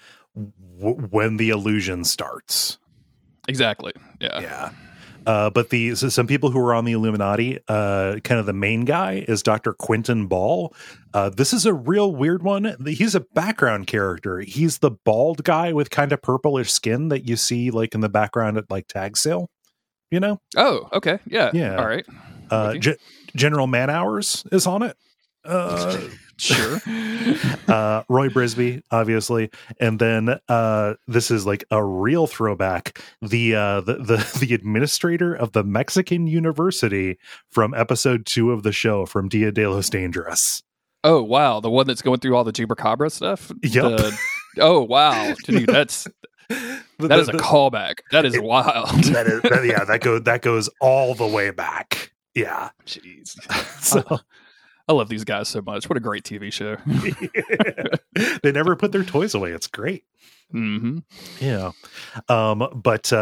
illusion starts. Exactly. Yeah. Yeah. But some people who are on the Illuminati, kind of the main guy is Dr. Quentin Ball. This is a real weird one. He's a background character. He's the bald guy with kind of purplish skin that you see like in the background at like tag sale, you know? Oh, okay. Yeah. Yeah. All right. General Man-Hours is on it. Sure. Roy Brisby, obviously, and then this is like a real throwback. The administrator of the Mexican university from episode 2 of the show from Dia de los Dangerous. Oh wow, the one that's going through all the jibber-cabra stuff. Yep. Oh wow, dude, that is a callback. That is wild. That goes all the way back. Yeah, jeez. So. I love these guys so much. What a great TV show. They never put their toys away. It's great. Mm-hmm. Yeah. But,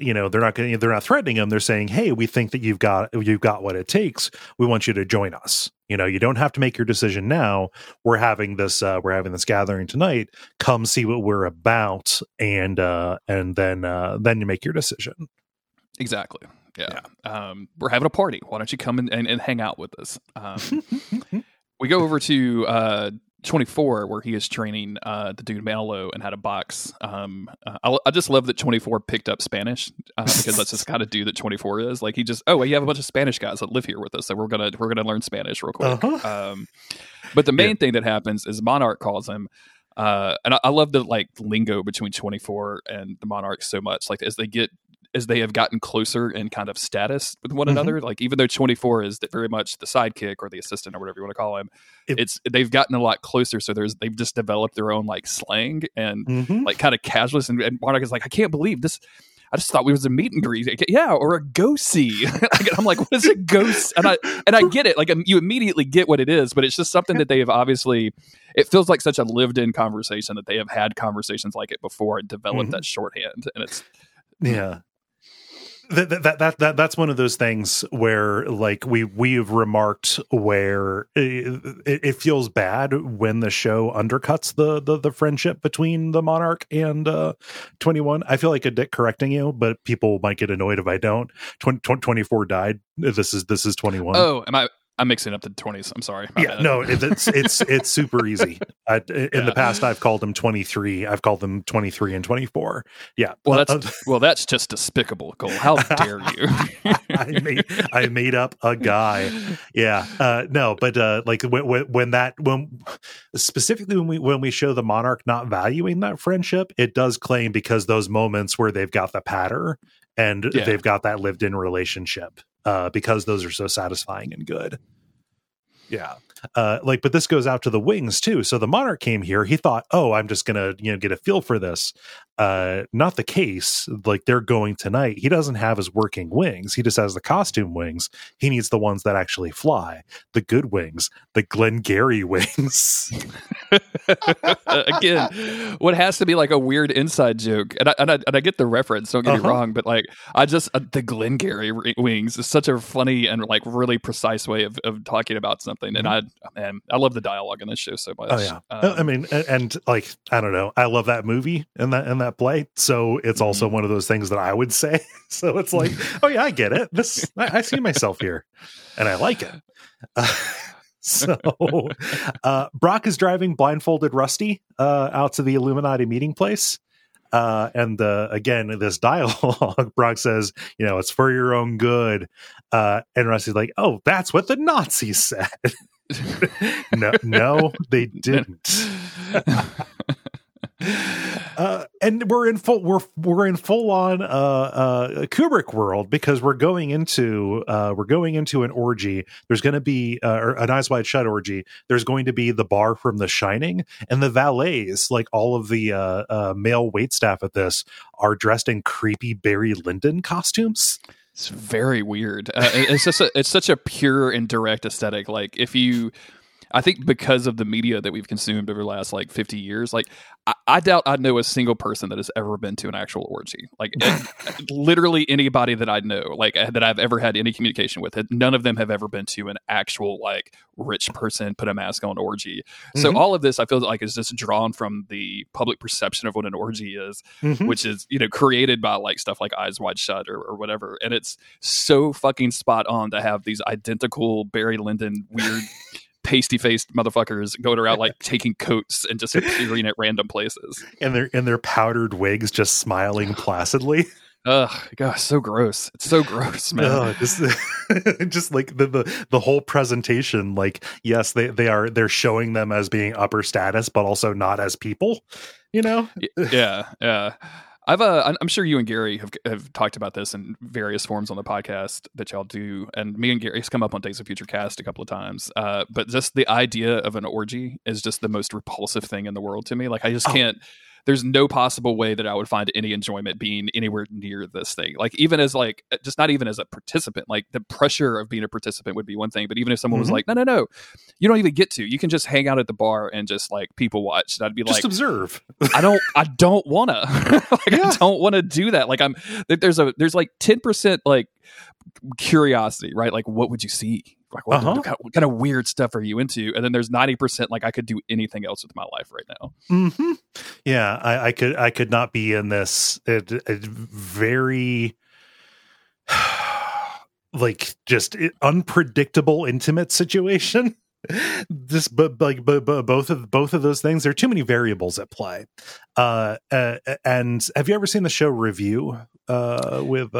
you know, they're not threatening him. They're saying, hey, we think that you've got what it takes. We want you to join us. You know, you don't have to make your decision now. We're having this gathering tonight. Come see what we're about. And then you make your decision. Exactly. Yeah. We're having a party. Why don't you come and hang out with us? We go over to 24, where he is training the dude Manolo and how to box. I just love that 24 picked up Spanish because that's just kind of dude that 24 is. Like he just, oh, well, you have a bunch of Spanish guys that live here with us, so we're gonna learn Spanish real quick. Uh-huh. But the main thing that happens is Monarch calls him. And I love the like lingo between 24 and the Monarch so much. Like as they have gotten closer in kind of status with one another, like even though 24 is very much the sidekick or the assistant or whatever you want to call him, they've gotten a lot closer. So they've just developed their own like slang and like kind of casualness. And Monarch is like, I can't believe this. I just thought we was a meet and greet. Yeah. Or a go-see. I'm like, what is a go-see? And I get it. Like you immediately get what it is, but it's just something that they have obviously, it feels like such a lived in conversation that they have had conversations like it before and developed that shorthand. And it's, yeah. That's one of those things where like we've remarked where it feels bad when the show undercuts the friendship between the Monarch and 21. I feel like a dick correcting you, but people might get annoyed if I don't. 24 died. This is 21. Oh, I'm mixing up the 20s. I'm sorry. Yeah, no, it's super easy. In the past, I've called them 23. I've called them 23 and 24. Yeah. Well, that's just despicable, Cole. How dare you? I made up a guy. Yeah. No, but like when we show the Monarch not valuing that friendship, it does claim because those moments where they've got the patter and they've got that lived in relationship. Because those are so satisfying and good. Yeah. But this goes out to the wings too. So the Monarch came here. He thought, oh, I'm just going to, get a feel for this. Not the case. Like they're going tonight. He doesn't have his working wings. He just has the costume wings. He needs the ones that actually fly. The good wings, the Glengarry wings. Again, what has to be like a weird inside joke. And I get the reference. Don't get me wrong, but like, I just, the Glengarry wings is such a funny and like really precise way of talking about something. And I love the dialogue in this show so much. Oh yeah, I don't know. I love that movie and that play. So it's also one of those things that I would say. So it's like, oh yeah, I get it. I see myself here, and I like it. So Brock is driving blindfolded Rusty out to the Illuminati meeting place. And again, this dialogue, Brock says, you know, it's for your own good. And Rusty's like, oh, that's what the Nazis said. No, they didn't. And we're in full on Kubrick world, because we're going into an orgy. There's going to be an Eyes Wide Shut orgy. There's going to be the bar from The Shining, and the valets, like all of the male waitstaff at this, are dressed in creepy Barry Lyndon costumes. It's very weird. It's such a pure and direct aesthetic. Like I think because of the media that we've consumed over the last, 50 years, I doubt I know a single person that has ever been to an actual orgy. Literally anybody that I know, that I've ever had any communication with, none of them have ever been to an actual, rich person put a mask on orgy. Mm-hmm. So all of this, I feel like, is just drawn from the public perception of what an orgy is, mm-hmm. which is, created by, stuff like Eyes Wide Shut or whatever. And it's so fucking spot on to have these identical Barry Lyndon weird... pasty-faced motherfuckers going around taking coats and just appearing at random places, and their powdered wigs just smiling placidly. Ugh, gosh, so gross! It's so gross, man. Just the whole presentation. Yes, they're showing them as being upper status, but also not as people. Yeah. I'm sure you and Gary have talked about this in various forms on the podcast that y'all do, and me and Gary has come up on Days of Future Cast a couple of times. But just the idea of an orgy is just the most repulsive thing in the world to me. I just can't. There's no possible way that I would find any enjoyment being anywhere near this thing. Even as just not even as a participant. The pressure of being a participant would be one thing, but even if someone mm-hmm. was like, no, you don't even get to. You can just hang out at the bar and just people watch. And I'd be just observe. I don't want to. I don't want to do that. There's 10% curiosity, right? What would you see? What kind of weird stuff are you into? And then there's 90% I could do anything else with my life right now. Mm-hmm. Yeah, I could not be in this. It very just unpredictable, intimate situation. But both of those things, there are too many variables at play. And have you ever seen the show Review with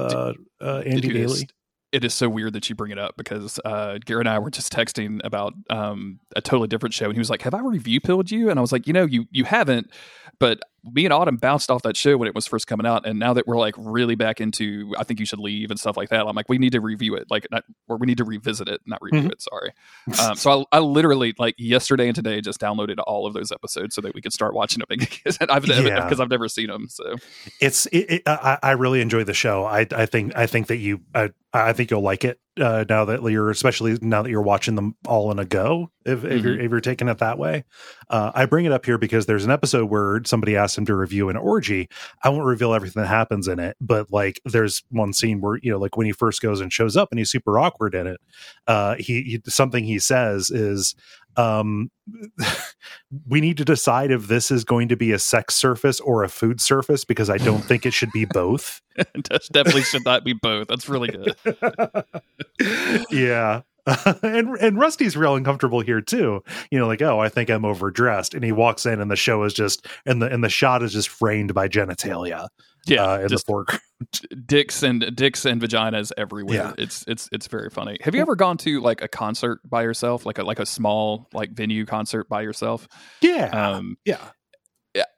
Andy Daly? It is so weird that you bring it up, because Gary and I were just texting about a totally different show, and he was like, have I review pilled you? And I was like, you haven't, but me and Autumn bounced off that show when it was first coming out, and now that we're really back into I Think You Should Leave and stuff like that, I'm like, we need to review it, we need to revisit it, not review mm-hmm. it, sorry. So I literally yesterday and today just downloaded all of those episodes so that we could start watching them because I've never seen them. So I really enjoy the show. I think you'll like it now that you're watching them all in a go, if you're taking it that way. I bring it up here because there's an episode where somebody asked him to review an orgy. I won't reveal everything that happens in it, but there's one scene where when he first goes and shows up and he's super awkward in it. Something he says is, we need to decide if this is going to be a sex surface or a food surface, because I don't think it should be both. It definitely should not be both. That's really good. Yeah. And Rusty's real uncomfortable here too. I think I'm overdressed. And he walks in, and the show is just, and the shot is just framed by genitalia. Yeah, in the foreground, dicks and vaginas everywhere. Yeah. It's very funny. Have you ever gone to a concert by yourself, like a small venue concert by yourself? Yeah, yeah.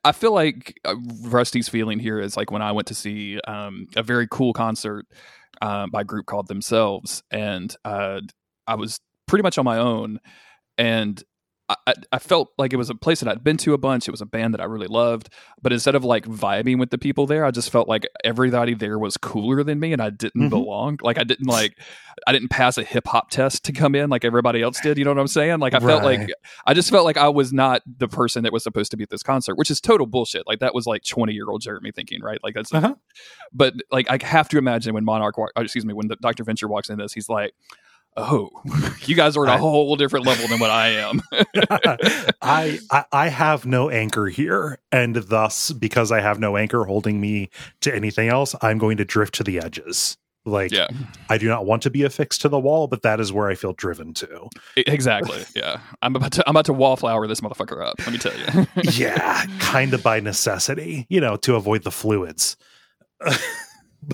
I feel like Rusty's feeling here is when I went to see a very cool concert by a group called Themselves, and I was pretty much on my own, and I felt like it was a place that I'd been to a bunch. It was a band that I really loved, but instead of vibing with the people there, I just felt like everybody there was cooler than me, and I didn't mm-hmm. belong. I didn't pass a hip hop test to come in like everybody else did. You know what I'm saying? I just felt like I was not the person that was supposed to be at this concert, which is total bullshit. That was 20-year-old Jeremy thinking, right? That's, uh-huh. But I have to imagine when when the Dr. Venture walks in this, he's like, oh, you guys are at a whole different level than what I am. I have no anchor here, and thus, because I have no anchor holding me to anything else, I'm going to drift to the edges. Like, yeah. I do not want to be affixed to the wall, but that is where I feel driven to. Exactly. Yeah. I'm about to wallflower this motherfucker up. Let me tell you. Yeah. Kind of by necessity, you know, to avoid the fluids.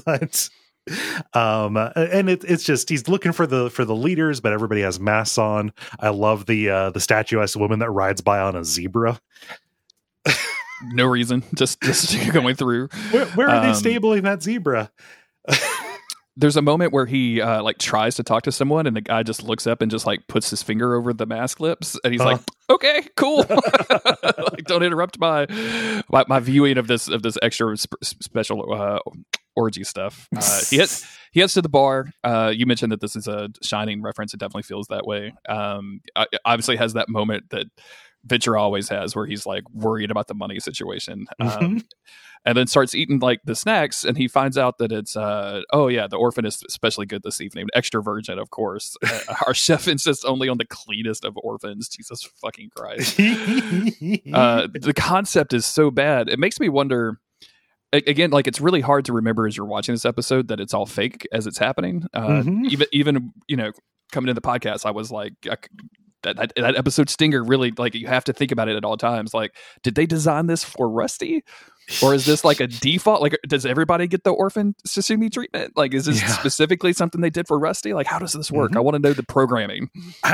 But, and it's just, he's looking for the leaders, but everybody has masks on. I love the statuesque woman that rides by on a zebra. No reason. Just going through. Where are they stabling that zebra? There's a moment where he like tries to talk to someone and the guy just looks up and just like puts his finger over the mask lips and he's like, okay, cool. Like, don't interrupt my viewing of this extra special orgy stuff. He heads to the bar. You mentioned that this is a Shining reference. It definitely feels that way. Obviously has that moment that Venture always has where he's like worried about the money situation. And then starts eating like the snacks and he finds out that it's the orphan is especially good this evening, extra virgin, of course. Our chef insists only on the cleanest of orphans. Jesus fucking Christ. The concept is so bad, it makes me wonder again, like, it's really hard to remember as you're watching this episode that it's all fake as it's happening. Even you know, coming to the podcast, I was like, That episode stinger really, like, you have to think about it at all times. Like, did they design this for Rusty, or is this like a default? Like, does everybody get the orphan sashimi treatment? Like, is this specifically something they did for Rusty? Like, how does this work? I want to know the programming.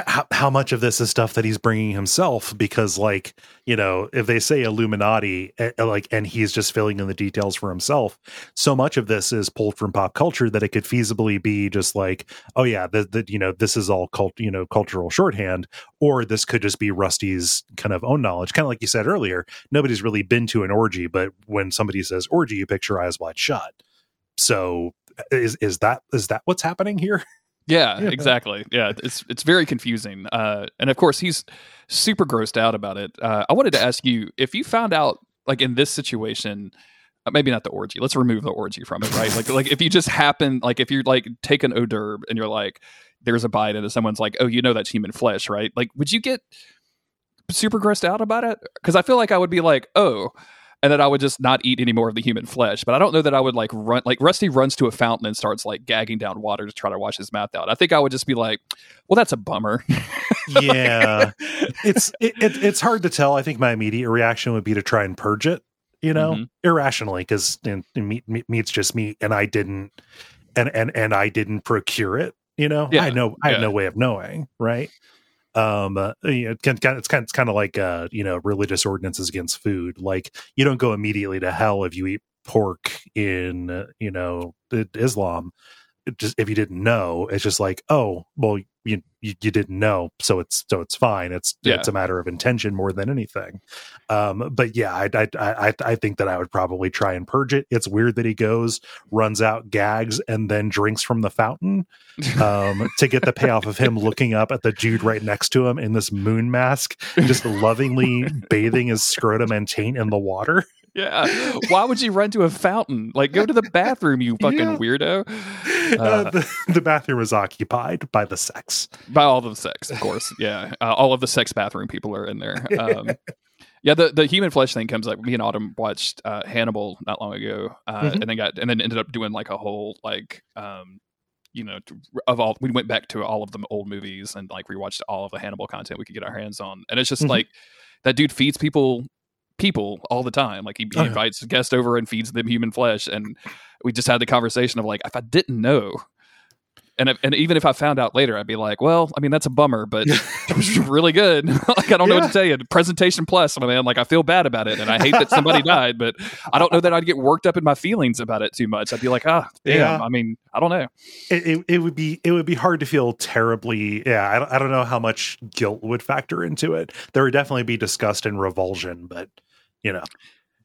How much of this is stuff that he's bringing himself? Because, like, you know, if they say Illuminati, like, and he's just filling in the details for himself, so much of this is pulled from pop culture that it could feasibly be just like, oh yeah, that, you know, this is all cultural shorthand. Or this could just be Rusty's kind of own knowledge. Kind of like you said earlier, nobody's really been to an orgy, but when somebody says orgy, you picture Eyes Wide Shut. So is that what's happening here? Yeah, exactly. Yeah, it's very confusing. And of course, he's super grossed out about it. I wanted to ask you, if you found out, like, in this situation, maybe not the orgy, let's remove the orgy from it, right? like if you just happen, like, if you're like take an hors d'oeuvre and you're like, there's a bite and someone's like, oh, you know, that's human flesh, right? Like, would you get super grossed out about it? Because I feel like I would be like, oh, and then I would just not eat any more of the human flesh. But I don't know that I would, like, run, like Rusty runs to a fountain and starts like gagging down water to try to wash his mouth out. I think I would just be like, well, that's a bummer. Yeah. It's hard to tell. I think my immediate reaction would be to try and purge it, you know, irrationally, because meat's just meat, and I didn't procure it. You know, yeah, I have no way of knowing, right? You know, it's kind of like you know, religious ordinances against food. Like, you don't go immediately to hell if you eat pork in you know, Islam. It just, if you didn't know, it's just like, oh, well, you didn't know, so it's fine. It's a matter of intention more than anything. But yeah, I think that I would probably try and purge it. It's weird that he goes, runs out, gags, and then drinks from the fountain to get the payoff of him looking up at the dude right next to him in this moon mask, just lovingly bathing his scrotum and taint in the water. Yeah, why would you run to a fountain? Like, go to the bathroom, you fucking weirdo. The bathroom is occupied by the sex. By all the sex, of course. Yeah, all of the sex bathroom people are in there. Yeah, the human flesh thing comes up. Me and Autumn watched Hannibal not long ago, and then ended up doing like a whole like. You know, we went back to all of the old movies and like rewatched all of the Hannibal content we could get our hands on, and it's just like that dude feeds people all the time. Like, he invites guests over and feeds them human flesh, and we just had the conversation of like, if I didn't know, and even if I found out later, I'd be like, well, I mean, that's a bummer, but it was really good. Like, I don't know what to tell you. Presentation plus, my man. Like, I feel bad about it, and I hate that somebody died, but I don't know that I'd get worked up in my feelings about it too much. I'd be like, damn. I mean, I don't know. It would be hard to feel terribly. Yeah, I don't know how much guilt would factor into it. There would definitely be disgust and revulsion, but you know.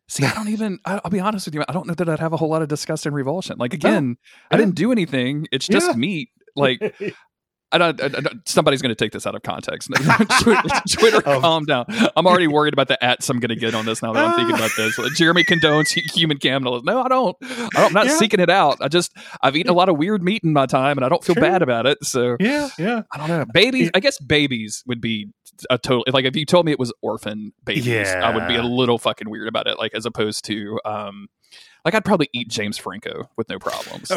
See, I'll be honest with you. I don't know that I'd have a whole lot of disgust and revulsion. Like, again, I didn't do anything. It's just meat. Like, somebody's going to take this out of context. Twitter, calm down. I'm already worried about the ats I'm going to get on this now that I'm thinking about this. Like, Jeremy condones human cannibalism. No, I'm not seeking it out. I've eaten a lot of weird meat in my time, and I don't feel bad about it. So yeah. I don't know. Babies. I guess babies would be a total. Like, if you told me it was orphan babies, I would be a little fucking weird about it. Like, as opposed to, like, I'd probably eat James Franco with no problems.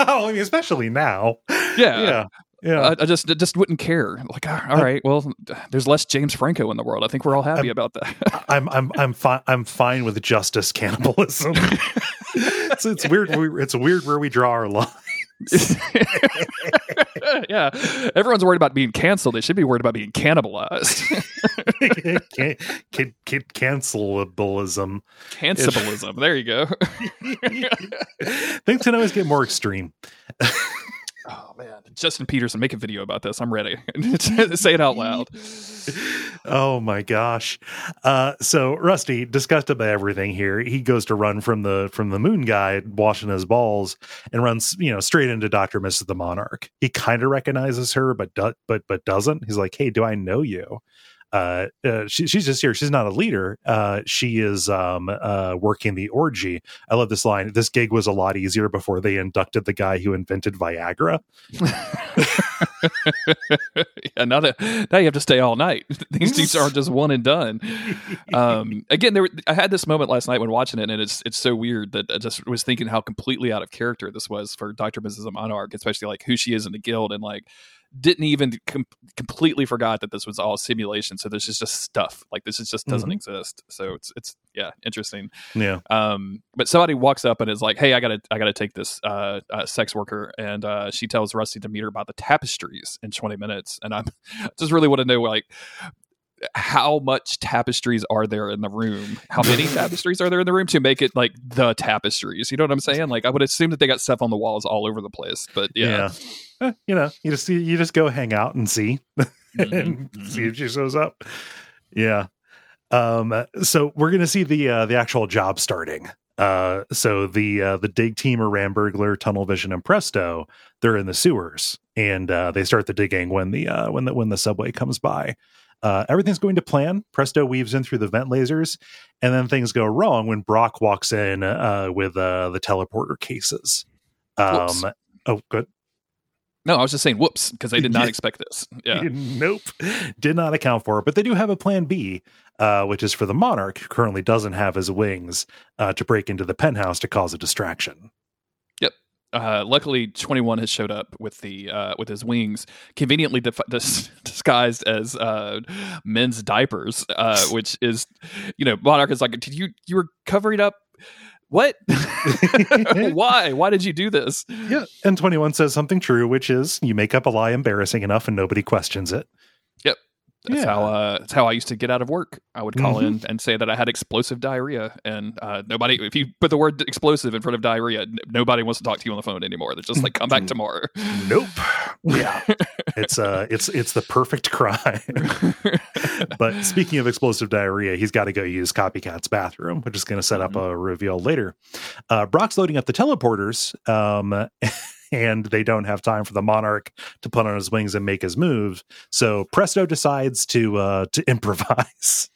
I mean, especially now. Yeah. I just wouldn't care. Like, all right, well, there's less James Franco in the world. I think we're all happy about that. I'm fine with justice cannibalism. It's weird. It's weird where we draw our line. Yeah, everyone's worried about being canceled. They should be worried about being cannibalized. Cancelabilism. There you go. Things can always get more extreme. Oh man, Justin Peterson, make a video about this. I'm ready. Say it out loud. Oh my gosh. So Rusty, disgusted by everything here, he goes to run from the moon guy washing his balls and runs, straight into Dr. Mrs. the Monarch. He kind of recognizes her, but doesn't. He's like, "Hey, do I know you?" She's just here. She's not a leader. She is working the orgy. I love this line. This gig was a lot easier before they inducted the guy who invented Viagra. Yeah, now you have to stay all night. These things aren't just one and done. Again, I had this moment last night when watching it, and it's so weird that I just was thinking how completely out of character this was for Dr. Mrs. the Monarch, especially like who she is in the guild, and like didn't even completely forgot that this was all simulation. So this is just stuff like this. It just doesn't exist. So it's yeah, interesting. Yeah. But somebody walks up and is like, "Hey, I gotta take this sex worker," and she tells Rusty to meet her about the tapestries in 20 minutes. And I just really want to know like how much tapestries are there in the room? How many tapestries are there in the room to make it like the tapestries? You know what I'm saying? Like I would assume that they got stuff on the walls all over the place, but yeah. You just go hang out and see, and see if she shows up. Yeah. So we're going to see the actual job starting. So the dig team are Ram Burglar, Tunnel Vision, and Presto. They're in the sewers, and they start the digging when the subway comes by. Everything's going to plan. Presto weaves in through the vent lasers, and then things go wrong when Brock walks in with the teleporter cases. Oh, good. No, I was just saying whoops, because I did not expect this. Yeah. Nope. Did not account for it. But they do have a plan B, which is for the Monarch, who currently doesn't have his wings, to break into the penthouse to cause a distraction. Yep. Luckily, 21 has showed up with the with his wings, conveniently disguised as men's diapers, which is, Monarch is like, "Did you were covering up? What?" Why did you do this? Yeah. And 21 says something true, which is you make up a lie embarrassing enough and nobody questions it. Yep. That's how I used to get out of work. I would call in and say that I had explosive diarrhea, and nobody, if you put the word explosive in front of diarrhea, nobody wants to talk to you on the phone anymore. They're just like, "Come back tomorrow." Nope. Yeah. It's the perfect crime. But speaking of explosive diarrhea, he's got to go use Copycat's bathroom, which is going to set up a reveal later. Brock's loading up the teleporters, and they don't have time for the Monarch to put on his wings and make his move. So Presto decides to improvise.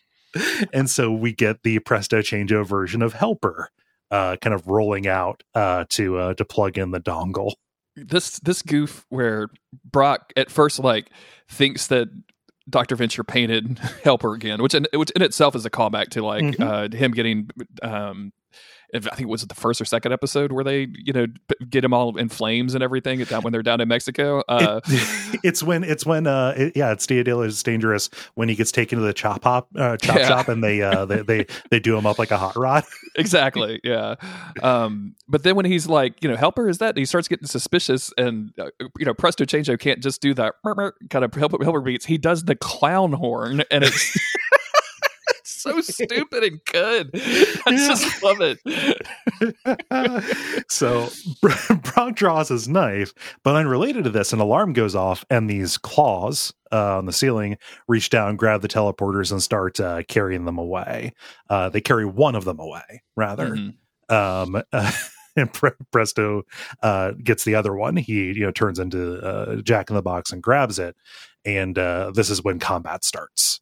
And so we get the Presto Changeo version of Helper, kind of rolling out to plug in the dongle. This goof where Brock at first like thinks that Dr. Venture painted Helper again, which in itself is a callback to like him getting I think it was the first or second episode where they, get them all in flames and everything at that when they're down in Mexico. It's Dia de los Dangerous when he gets taken to the chop shop and they do him up like a hot rod. Exactly. Yeah. But then when he's like, Helper is that, and he starts getting suspicious, and Presto Changeo can't just do that kind of Helper beats. He does the clown horn, and it's so stupid and good. I just love it. So Brock draws his knife, but unrelated to this, an alarm goes off, and these claws on the ceiling reach down, grab the teleporters, and start carrying them away. They carry one of them away, rather. And Presto gets the other one. He turns into Jack in the Box and grabs it. And this is when combat starts.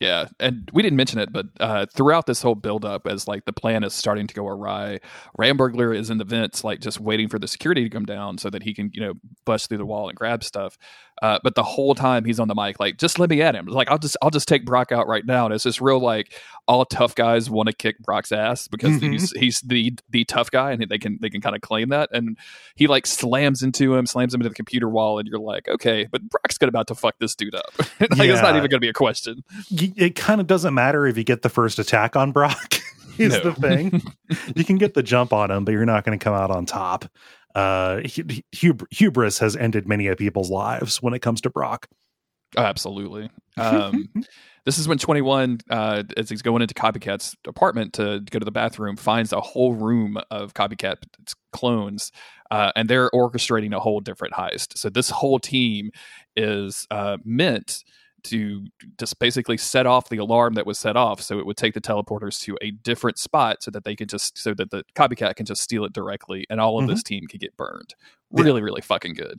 Yeah, and we didn't mention it, but throughout this whole buildup, as like the plan is starting to go awry, Ram Burglar is in the vents, like just waiting for the security to come down so that he can, bust through the wall and grab stuff. But the whole time he's on the mic, like, just let me at him. Like, I'll just take Brock out right now. And it's this real, like, all tough guys want to kick Brock's ass because he's the tough guy, and they can kind of claim that. And he, like, slams him into the computer wall, and you're like, okay, but Brock's about to fuck this dude up. Like, yeah. It's not even going to be a question. It kind of doesn't matter if you get the first attack on Brock. The thing. You can get the jump on him, but you're not going to come out on top. Hubris has ended many of people's lives when it comes to Brock. Oh, absolutely. This is when 21, as he's going into Copycat's apartment to go to the bathroom, finds a whole room of Copycat's clones, and they're orchestrating a whole different heist. So this whole team is meant to just basically set off the alarm that was set off, so it would take the teleporters to a different spot so that the Copycat can just steal it directly, and all of this team could get burned. Really, really fucking good.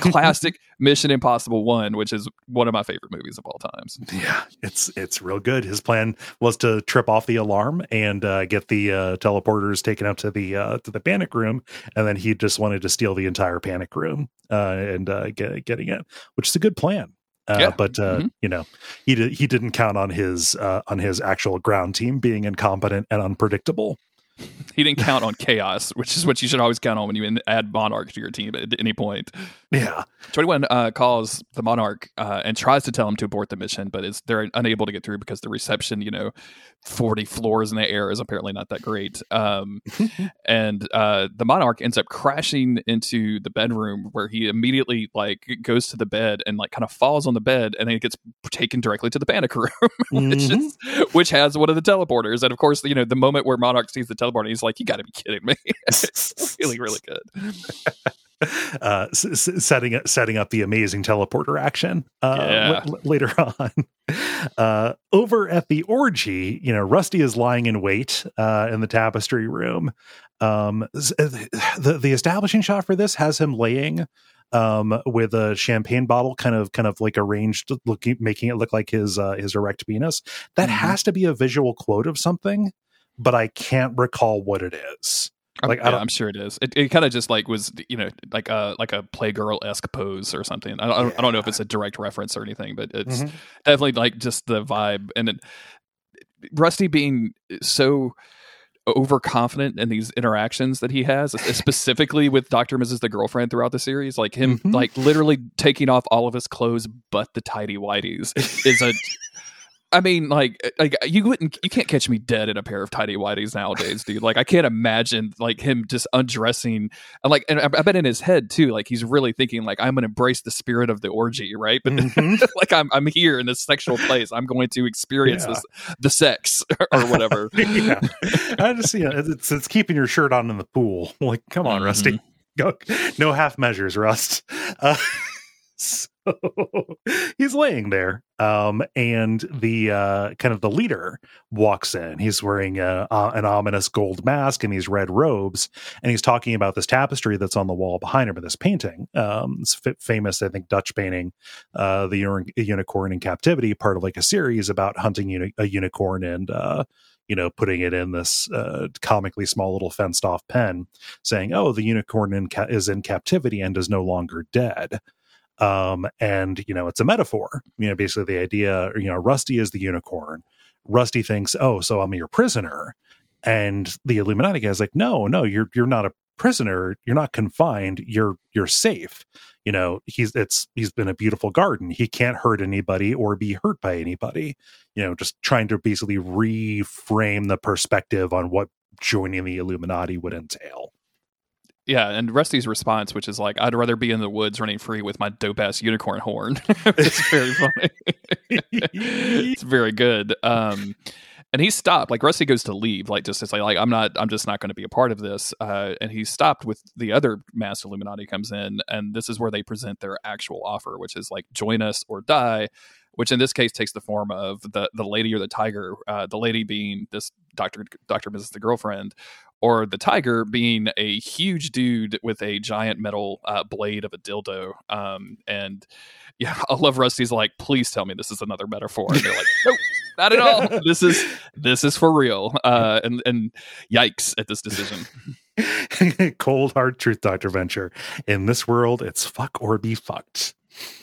Classic Mission Impossible 1, which is one of my favorite movies of all times. Yeah, it's real good. His plan was to trip off the alarm and get the teleporters taken up to the panic room, and then he just wanted to steal the entire panic room getting it, which is a good plan. You know, he didn't count on his actual ground team being incompetent and unpredictable. He didn't count on chaos, which is what you should always count on when you add Monarch to your team at any point. Yeah. 21 calls the Monarch and tries to tell him to abort the mission, but they're unable to get through because the reception, 40 floors in the air is apparently not that great. The Monarch ends up crashing into the bedroom, where he immediately goes to the bed and kind of falls on the bed, and then it gets taken directly to the panic room, which has one of the teleporters. And of course, the moment where Monarch sees the teleporter, he's like, you got to be kidding me. It's really, really good. Setting up the amazing teleporter action later on. Over at the orgy, Rusty is lying in wait in the tapestry room. The establishing shot for this has him laying with a champagne bottle kind of like arranged, looking, making it look like his erect penis. That has to be a visual quote of something, but I can't recall what it is. I'm sure it is. It kind of just was, like a Playgirl-esque pose or something. I don't know if it's a direct reference or anything, but it's definitely just the vibe. And then Rusty being so overconfident in these interactions that he has, specifically with Dr. Mrs. the girlfriend throughout the series, him literally taking off all of his clothes but the tidy whities is a... I mean, you can't catch me dead in a pair of tidy whities nowadays, dude. I can't imagine him just undressing, and I bet in his head too, he's really thinking I'm gonna embrace the spirit of the orgy, right? But I'm here in this sexual place. I'm going to experience the sex or whatever. Yeah, I just it's keeping your shirt on in the pool. Come on, Rusty, go. No half measures, Rust. So he's laying there, and the the leader walks in. He's wearing an ominous gold mask and these red robes, and he's talking about this tapestry that's on the wall behind him, or this painting. It's famous, I think, Dutch painting, the Unicorn in Captivity, part of a series about hunting a unicorn and putting it in this comically small little fenced off pen, saying, "Oh, the unicorn is in captivity and is no longer dead." And it's a metaphor, basically the idea, Rusty is the unicorn. Rusty thinks, oh, so I'm your prisoner. And the Illuminati guy's like, no, you're not a prisoner. You're not confined. You're safe. He's been a beautiful garden. He can't hurt anybody or be hurt by anybody, just trying to basically reframe the perspective on what joining the Illuminati would entail. Yeah, and Rusty's response, which is I'd rather be in the woods running free with my dope-ass unicorn horn. It's very funny. It's very good. And he stopped. Rusty goes to leave. Just to say, I'm just not going to be a part of this. And he stopped with the other mass Illuminati comes in, and this is where they present their actual offer, which is join us or die, which in this case takes the form of the lady or the tiger, the lady being this Dr. Mrs. the girlfriend, or the tiger being a huge dude with a giant metal blade of a dildo. And yeah, I love Rusty's please tell me this is another metaphor. And they're nope, not at all. This is for real. And yikes at this decision. Cold hard truth, Dr. Venture. In this world, it's fuck or be fucked.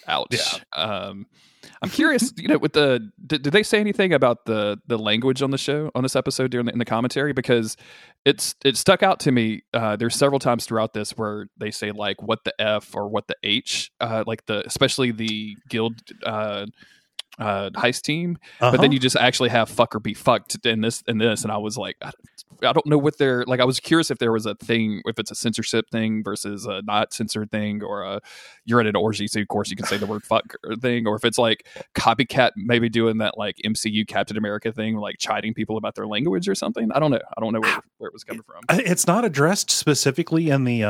Ouch. Yeah. I'm curious, you know, with the did they say anything about the language on the show on this episode during in the commentary? Because it stuck out to me. There's several times throughout this where they say like what the F or what the H, like especially the guild heist team. Uh-huh. But then you just actually have fuck or be fucked in this, and I was like, I don't know what they're like. I was curious if there was a thing, if it's a censorship thing versus a not censored thing, or a you're at an orgy, so of course you can say the word fuck thing, or if it's like Copycat maybe doing that like MCU Captain America thing, like chiding people about their language or something. I don't know where it was coming from. It's not addressed specifically in the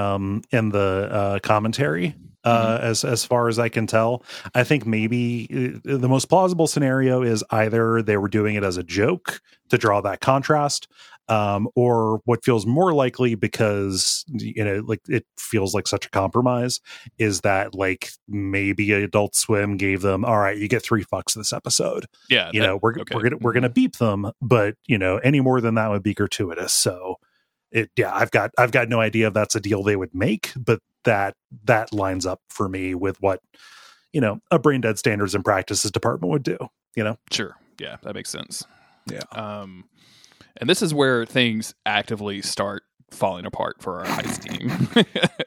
commentary. Mm-hmm. As far as I can tell, I think maybe the most plausible scenario is either they were doing it as a joke to draw that contrast, or what feels more likely, because you know, like it feels like such a compromise, is that like maybe Adult Swim gave them, all right, you get 3 fucks this episode. Yeah, you know, we're gonna beep them, but you know, any more than that would be gratuitous. So I've got no idea if that's a deal they would make, but that lines up for me with what, you know, a brain dead standards and practices department would do, you know? Sure. Yeah. That makes sense. Yeah. And this is where things actively start falling apart for our ice team. Yep.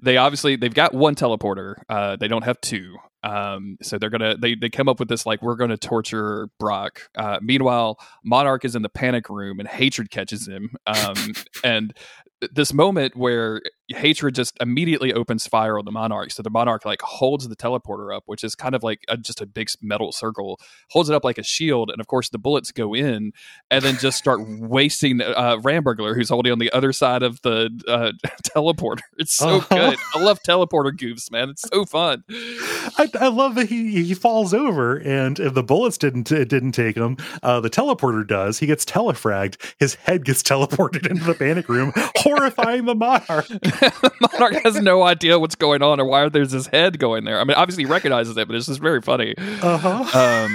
They've got 1 teleporter. They don't have 2. So they come up with this, like, we're going to torture Brock. Meanwhile, Monarch is in the panic room and hatred catches him. And this moment where hatred just immediately opens fire on the Monarch. So the Monarch like holds the teleporter up, which is kind of like just a big metal circle, holds it up like a shield. And of course the bullets go in and then just start wasting Ram Burglar, who's holding on the other side of the teleporter. It's so good. I love teleporter goofs, man. It's so fun. I love that he falls over, and if the bullets didn't take him, the teleporter does. He gets telefragged. His head gets teleported into the panic room, horrifying the Monarch. The Monarch has no idea what's going on or why there's his head going there. I mean, obviously he recognizes it, but it's just very funny. Uh-huh.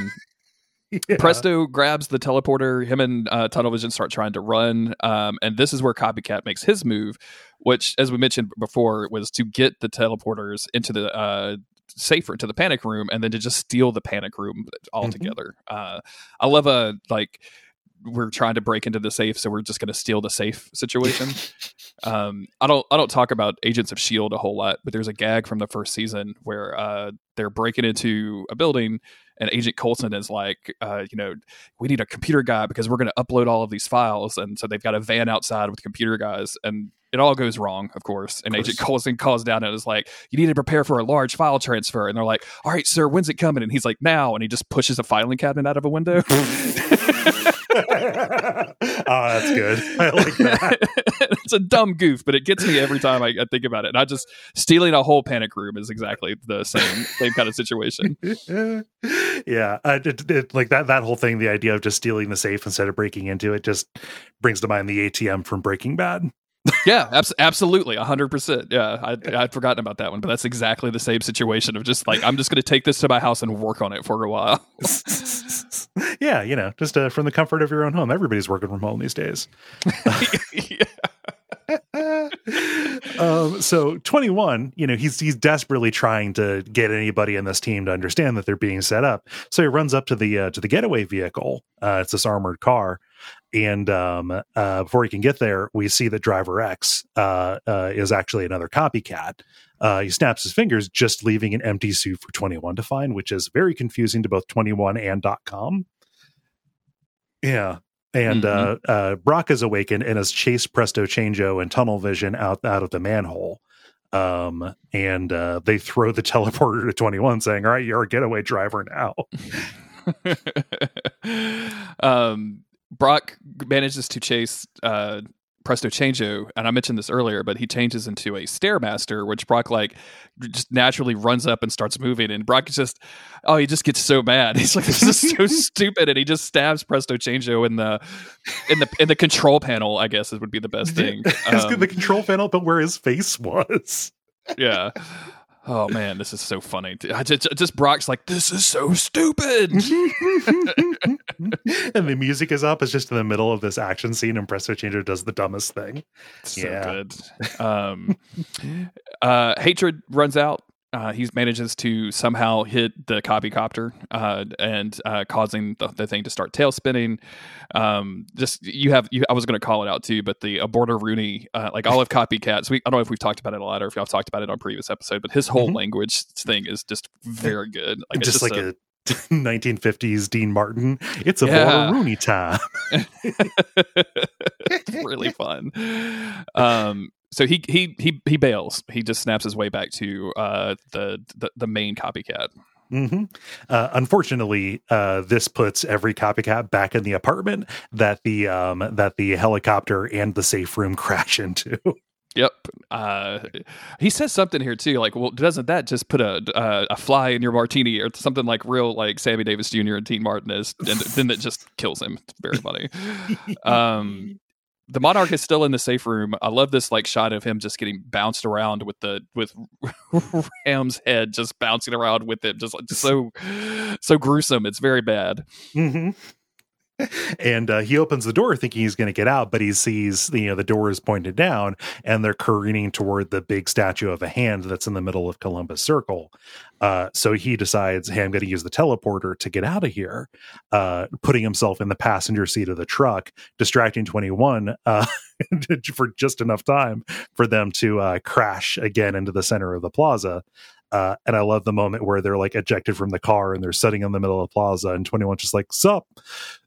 Yeah. Presto grabs the teleporter. Him and Tunnel Vision start trying to run. And this is where Copycat makes his move, which, as we mentioned before, was to get the teleporters into the safer to the panic room, and then to just steal the panic room altogether. Mm-hmm. I love we're trying to break into the safe, so we're just going to steal the safe situation. I don't talk about Agents of S.H.I.E.L.D. a whole lot, but there's a gag from the first season where they're breaking into a building, and Agent Coulson is like, you know, we need a computer guy because we're going to upload all of these files. And so they've got a van outside with computer guys, and it all goes wrong, of course. And Agent Coulson calls down and is like, you need to prepare for a large file transfer. And they're like, all right, sir, when's it coming? And he's like, now. And he just pushes a filing cabinet out of a window. Oh, that's good. I like that. It's a dumb goof, but it gets me every time I think about it. And I just, stealing a whole panic room is exactly the same kind of situation. Yeah. Like that whole thing, the idea of just stealing the safe instead of breaking into it, just brings to mind the ATM from Breaking Bad. Yeah, absolutely. 100%. Yeah. I'd forgotten about that one, but that's exactly the same situation of just like, I'm just going to take this to my house and work on it for a while. Yeah. You know, just from the comfort of your own home. Everybody's working from home these days. Yeah. So 21, you know, he's desperately trying to get anybody in this team to understand that they're being set up. So he runs up to the getaway vehicle. It's this armored car. And before he can get there, we see that Driver X is actually another copycat. He snaps his fingers, just leaving an empty suit for 21 to find, which is very confusing to both 21 and .com. Yeah. And mm-hmm. Brock is awakened and has chased Presto Changeo and Tunnel Vision out of the manhole. And they throw the teleporter to 21, saying, all right, you're a getaway driver now. Brock manages to chase Presto Changeo, and I mentioned this earlier, but he changes into a Stairmaster, which Brock like just naturally runs up and starts moving, and Brock he just gets so mad. He's like, this is so stupid, and he just stabs Presto Changeo in the control panel, I guess it would be the best thing. The control panel, but where his face was. Yeah. Oh man, this is so funny. Just Brock's like, this is so stupid. And the music is up. It's just in the middle of this action scene, and Presto Changeo does the dumbest thing. So good. Hatred runs out. he manages to somehow hit the copycopter and causing the thing to start tailspinning. I was going to call it out too, but the aborter Rooney, like all of Copycat's, I don't know if we've talked about it a lot or if y'all talked about it on a previous episode, but his whole language thing is just very good. Like, just it's like a 1950s Dean Martin. It's a Rooney time. It's really fun. So he bails. He just snaps his way back to the main Copycat. Mm-hmm. Unfortunately, this puts every Copycat back in the apartment that the helicopter and the safe room crash into. Yep. He says something here too, like, well, doesn't that just put a fly in your martini or something, like real, like Sammy Davis Jr. and Dean Martin is, and then it just kills him. It's very funny. The Monarch is still in the safe room. I love this like shot of him just getting bounced around with Ram's head just bouncing around with it, just so gruesome. It's very bad. Mm-hmm. And he opens the door thinking he's going to get out, but he sees the door is pointed down and they're careening toward the big statue of a hand that's in the middle of Columbus Circle. So he decides, hey, I'm going to use the teleporter to get out of here, putting himself in the passenger seat of the truck, distracting 21 for just enough time for them to crash again into the center of the plaza. And I love the moment where they're like ejected from the car and they're sitting in the middle of the plaza and 21 just like, sup.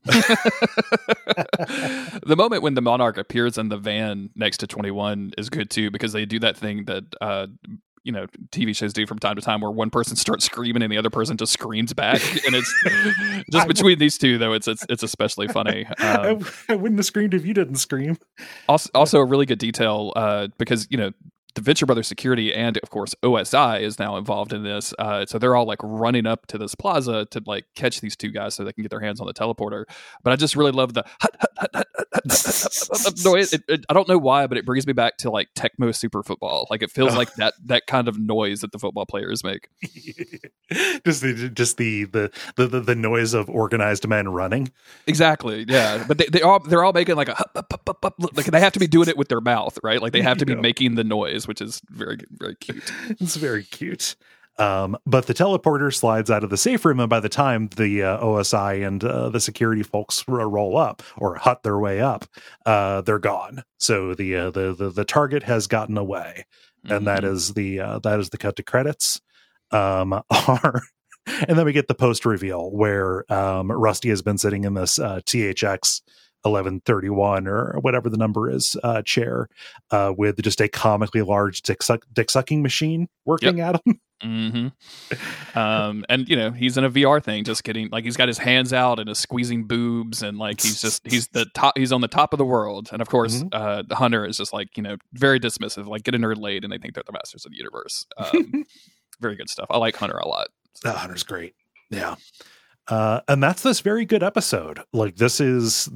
The moment when the Monarch appears in the van next to 21 is good too, because they do that thing that, TV shows do from time to time where one person starts screaming and the other person just screams back. And it's just between these two, though, it's especially funny. I wouldn't have screamed if you didn't scream. Also a really good detail because, the Venture Brothers security and, of course, OSI is now involved in this. So they're all like running up to this plaza to like catch these two guys so they can get their hands on the teleporter. But I just really love the noise. I don't know why, but it brings me back to like Tecmo Super Football. Like it feels like that kind of noise that the football players make. just the noise of organized men running. Exactly. Yeah. But they're all making like like they have to be doing it with their mouth, right? Like they have to be making the noise, which is very, very cute. It's very cute. But the teleporter slides out of the safe room, and by the time the OSI and the security folks roll up or hut their way up, they're gone. So the target has gotten away, and that is the cut to credits. And then we get the post reveal where Rusty has been sitting in this THX 1131 or whatever the number is chair with just a comically large dick sucking machine working at him. Mm-hmm. And he's in a VR thing, just getting like he's got his hands out and is squeezing boobs, and like he's on the top of the world. And of course, Hunter is just like very dismissive, like get a nerd laid, and they think they're the masters of the universe. Very good stuff. I like Hunter a lot. So. Hunter's great. Yeah. And that's this very good episode. Like this is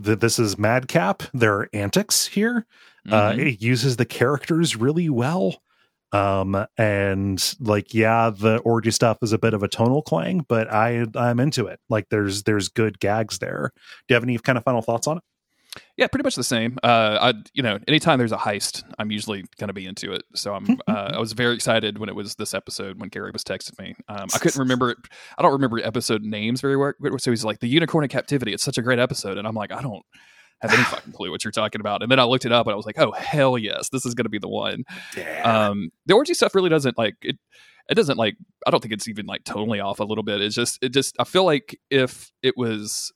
madcap. There are antics here. It uses the characters really well. And like, yeah, the orgy stuff is a bit of a tonal clang, but I'm into it. Like there's good gags there. Do you have any kind of final thoughts on it? Yeah, pretty much the same. Anytime there's a heist, I'm usually going to be into it. So I was very excited when it was this episode when Gary was texting me. I couldn't remember it. I don't remember episode names very well. So he's like, "The Unicorn in Captivity." It's such a great episode, and I'm like, I don't have any fucking clue what you're talking about. And then I looked it up, and I was like, oh hell yes, this is going to be the one. Yeah. The orgy stuff really doesn't like it. It doesn't like. I don't think it's even like totally off a little bit. It's just. I feel like if it was.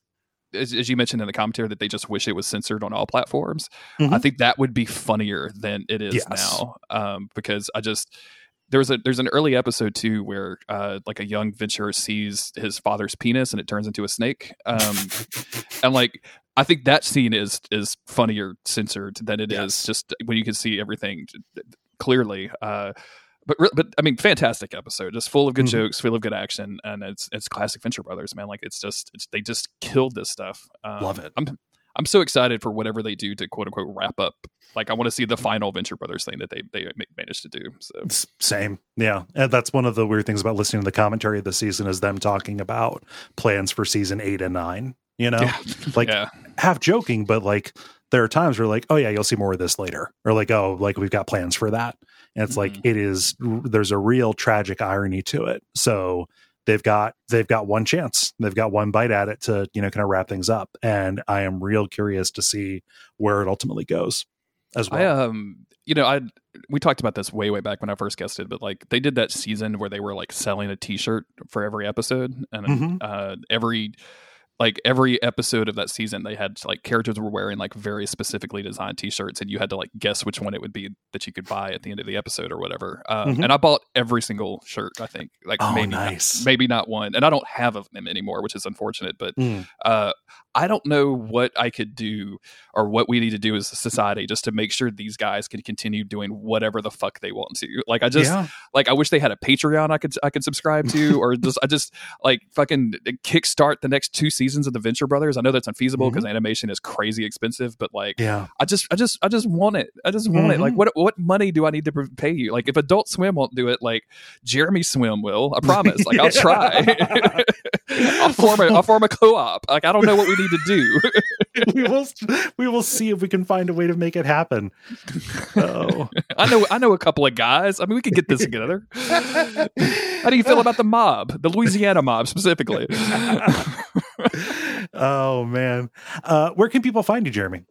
As you mentioned in the commentary, that they just wish it was censored on all platforms. I think that would be funnier than it is now, because there's an early episode too where like a young Venture sees his father's penis and it turns into a snake, and like I think that scene is funnier censored than it is just when you can see everything clearly. But I mean, fantastic episode, just full of good jokes, full of good action, and it's classic Venture Brothers, man. Like they just killed this stuff. Love it. I'm so excited for whatever they do to quote unquote wrap up. Like I want to see the final Venture Brothers thing that they managed to do. So. Same, yeah. And that's one of the weird things about listening to the commentary of the season is them talking about plans for season 8 and 9. Have joking, but like. there are times where like, oh yeah, you'll see more of this later, or like, oh, like we've got plans for that. And it's like, it is, there's a real tragic irony to it. So they've got one chance, they've got one bite at it to, you know, kind of wrap things up. And I am real curious to see where it ultimately goes as well. We talked about this way back when I first guested, but like they did that season where they were like selling a t-shirt for every episode, and every episode of that season, they had like characters were wearing like very specifically designed t-shirts, and you had to like guess which one it would be that you could buy at the end of the episode or whatever. And I bought every single shirt, I think, like maybe not one. And I don't have of them anymore, which is unfortunate, but I don't know what I could do or what we need to do as a society just to make sure these guys can continue doing whatever the fuck they want to. Like, I just like, I wish they had a Patreon I could subscribe to, or just, I just like fucking kickstart the next two seasons of the Venture Brothers. I know that's unfeasible because animation is crazy expensive, but like, I just want it. I just want it. Like, what money do I need to pay you? Like, if Adult Swim won't do it, like Jeremy Swim will. I promise. Like, I'll try. I'll form a co-op. Like, I don't know what we need to do. we will see if we can find a way to make it happen. Oh, I know a couple of guys. I mean, we could get this together. How do you feel about the mob, the Louisiana mob specifically? Oh man. Where can people find you, Jeremy?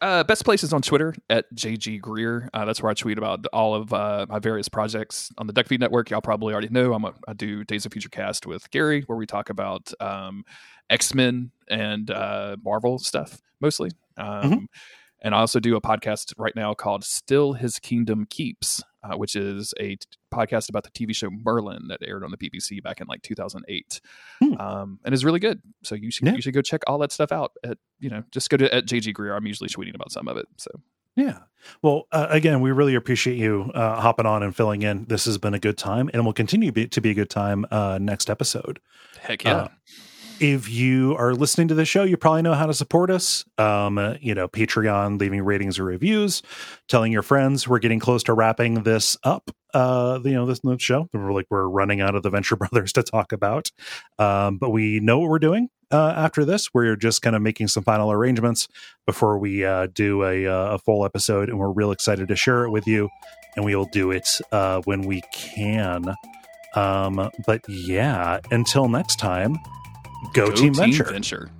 Best place is on Twitter at JG Greer. That's where I tweet about all of my various projects on the Duckfeed Network. Y'all probably already know I do Days of Future Cast with Gary, where we talk about X-Men and Marvel stuff mostly. And I also do a podcast right now called Still His Kingdom Keeps, which is a podcast about the TV show Merlin that aired on the BBC back in like 2008. And is really good. So you should go check all that stuff out at, just go to at JG Greer. I'm usually tweeting about some of it. So, yeah. Well, again, we really appreciate you hopping on and filling in. This has been a good time, and will continue to be a good time next episode. Heck yeah. If you are listening to the show, you probably know how to support us. Patreon, leaving ratings or reviews, telling your friends. We're getting close to wrapping this up. This show, we're running out of the Venture Brothers to talk about. But we know what we're doing. After this, we're just kind of making some final arrangements before we do a full episode, and we're real excited to share it with you. And we will do it when we can. But yeah, until next time. Go Team Venture.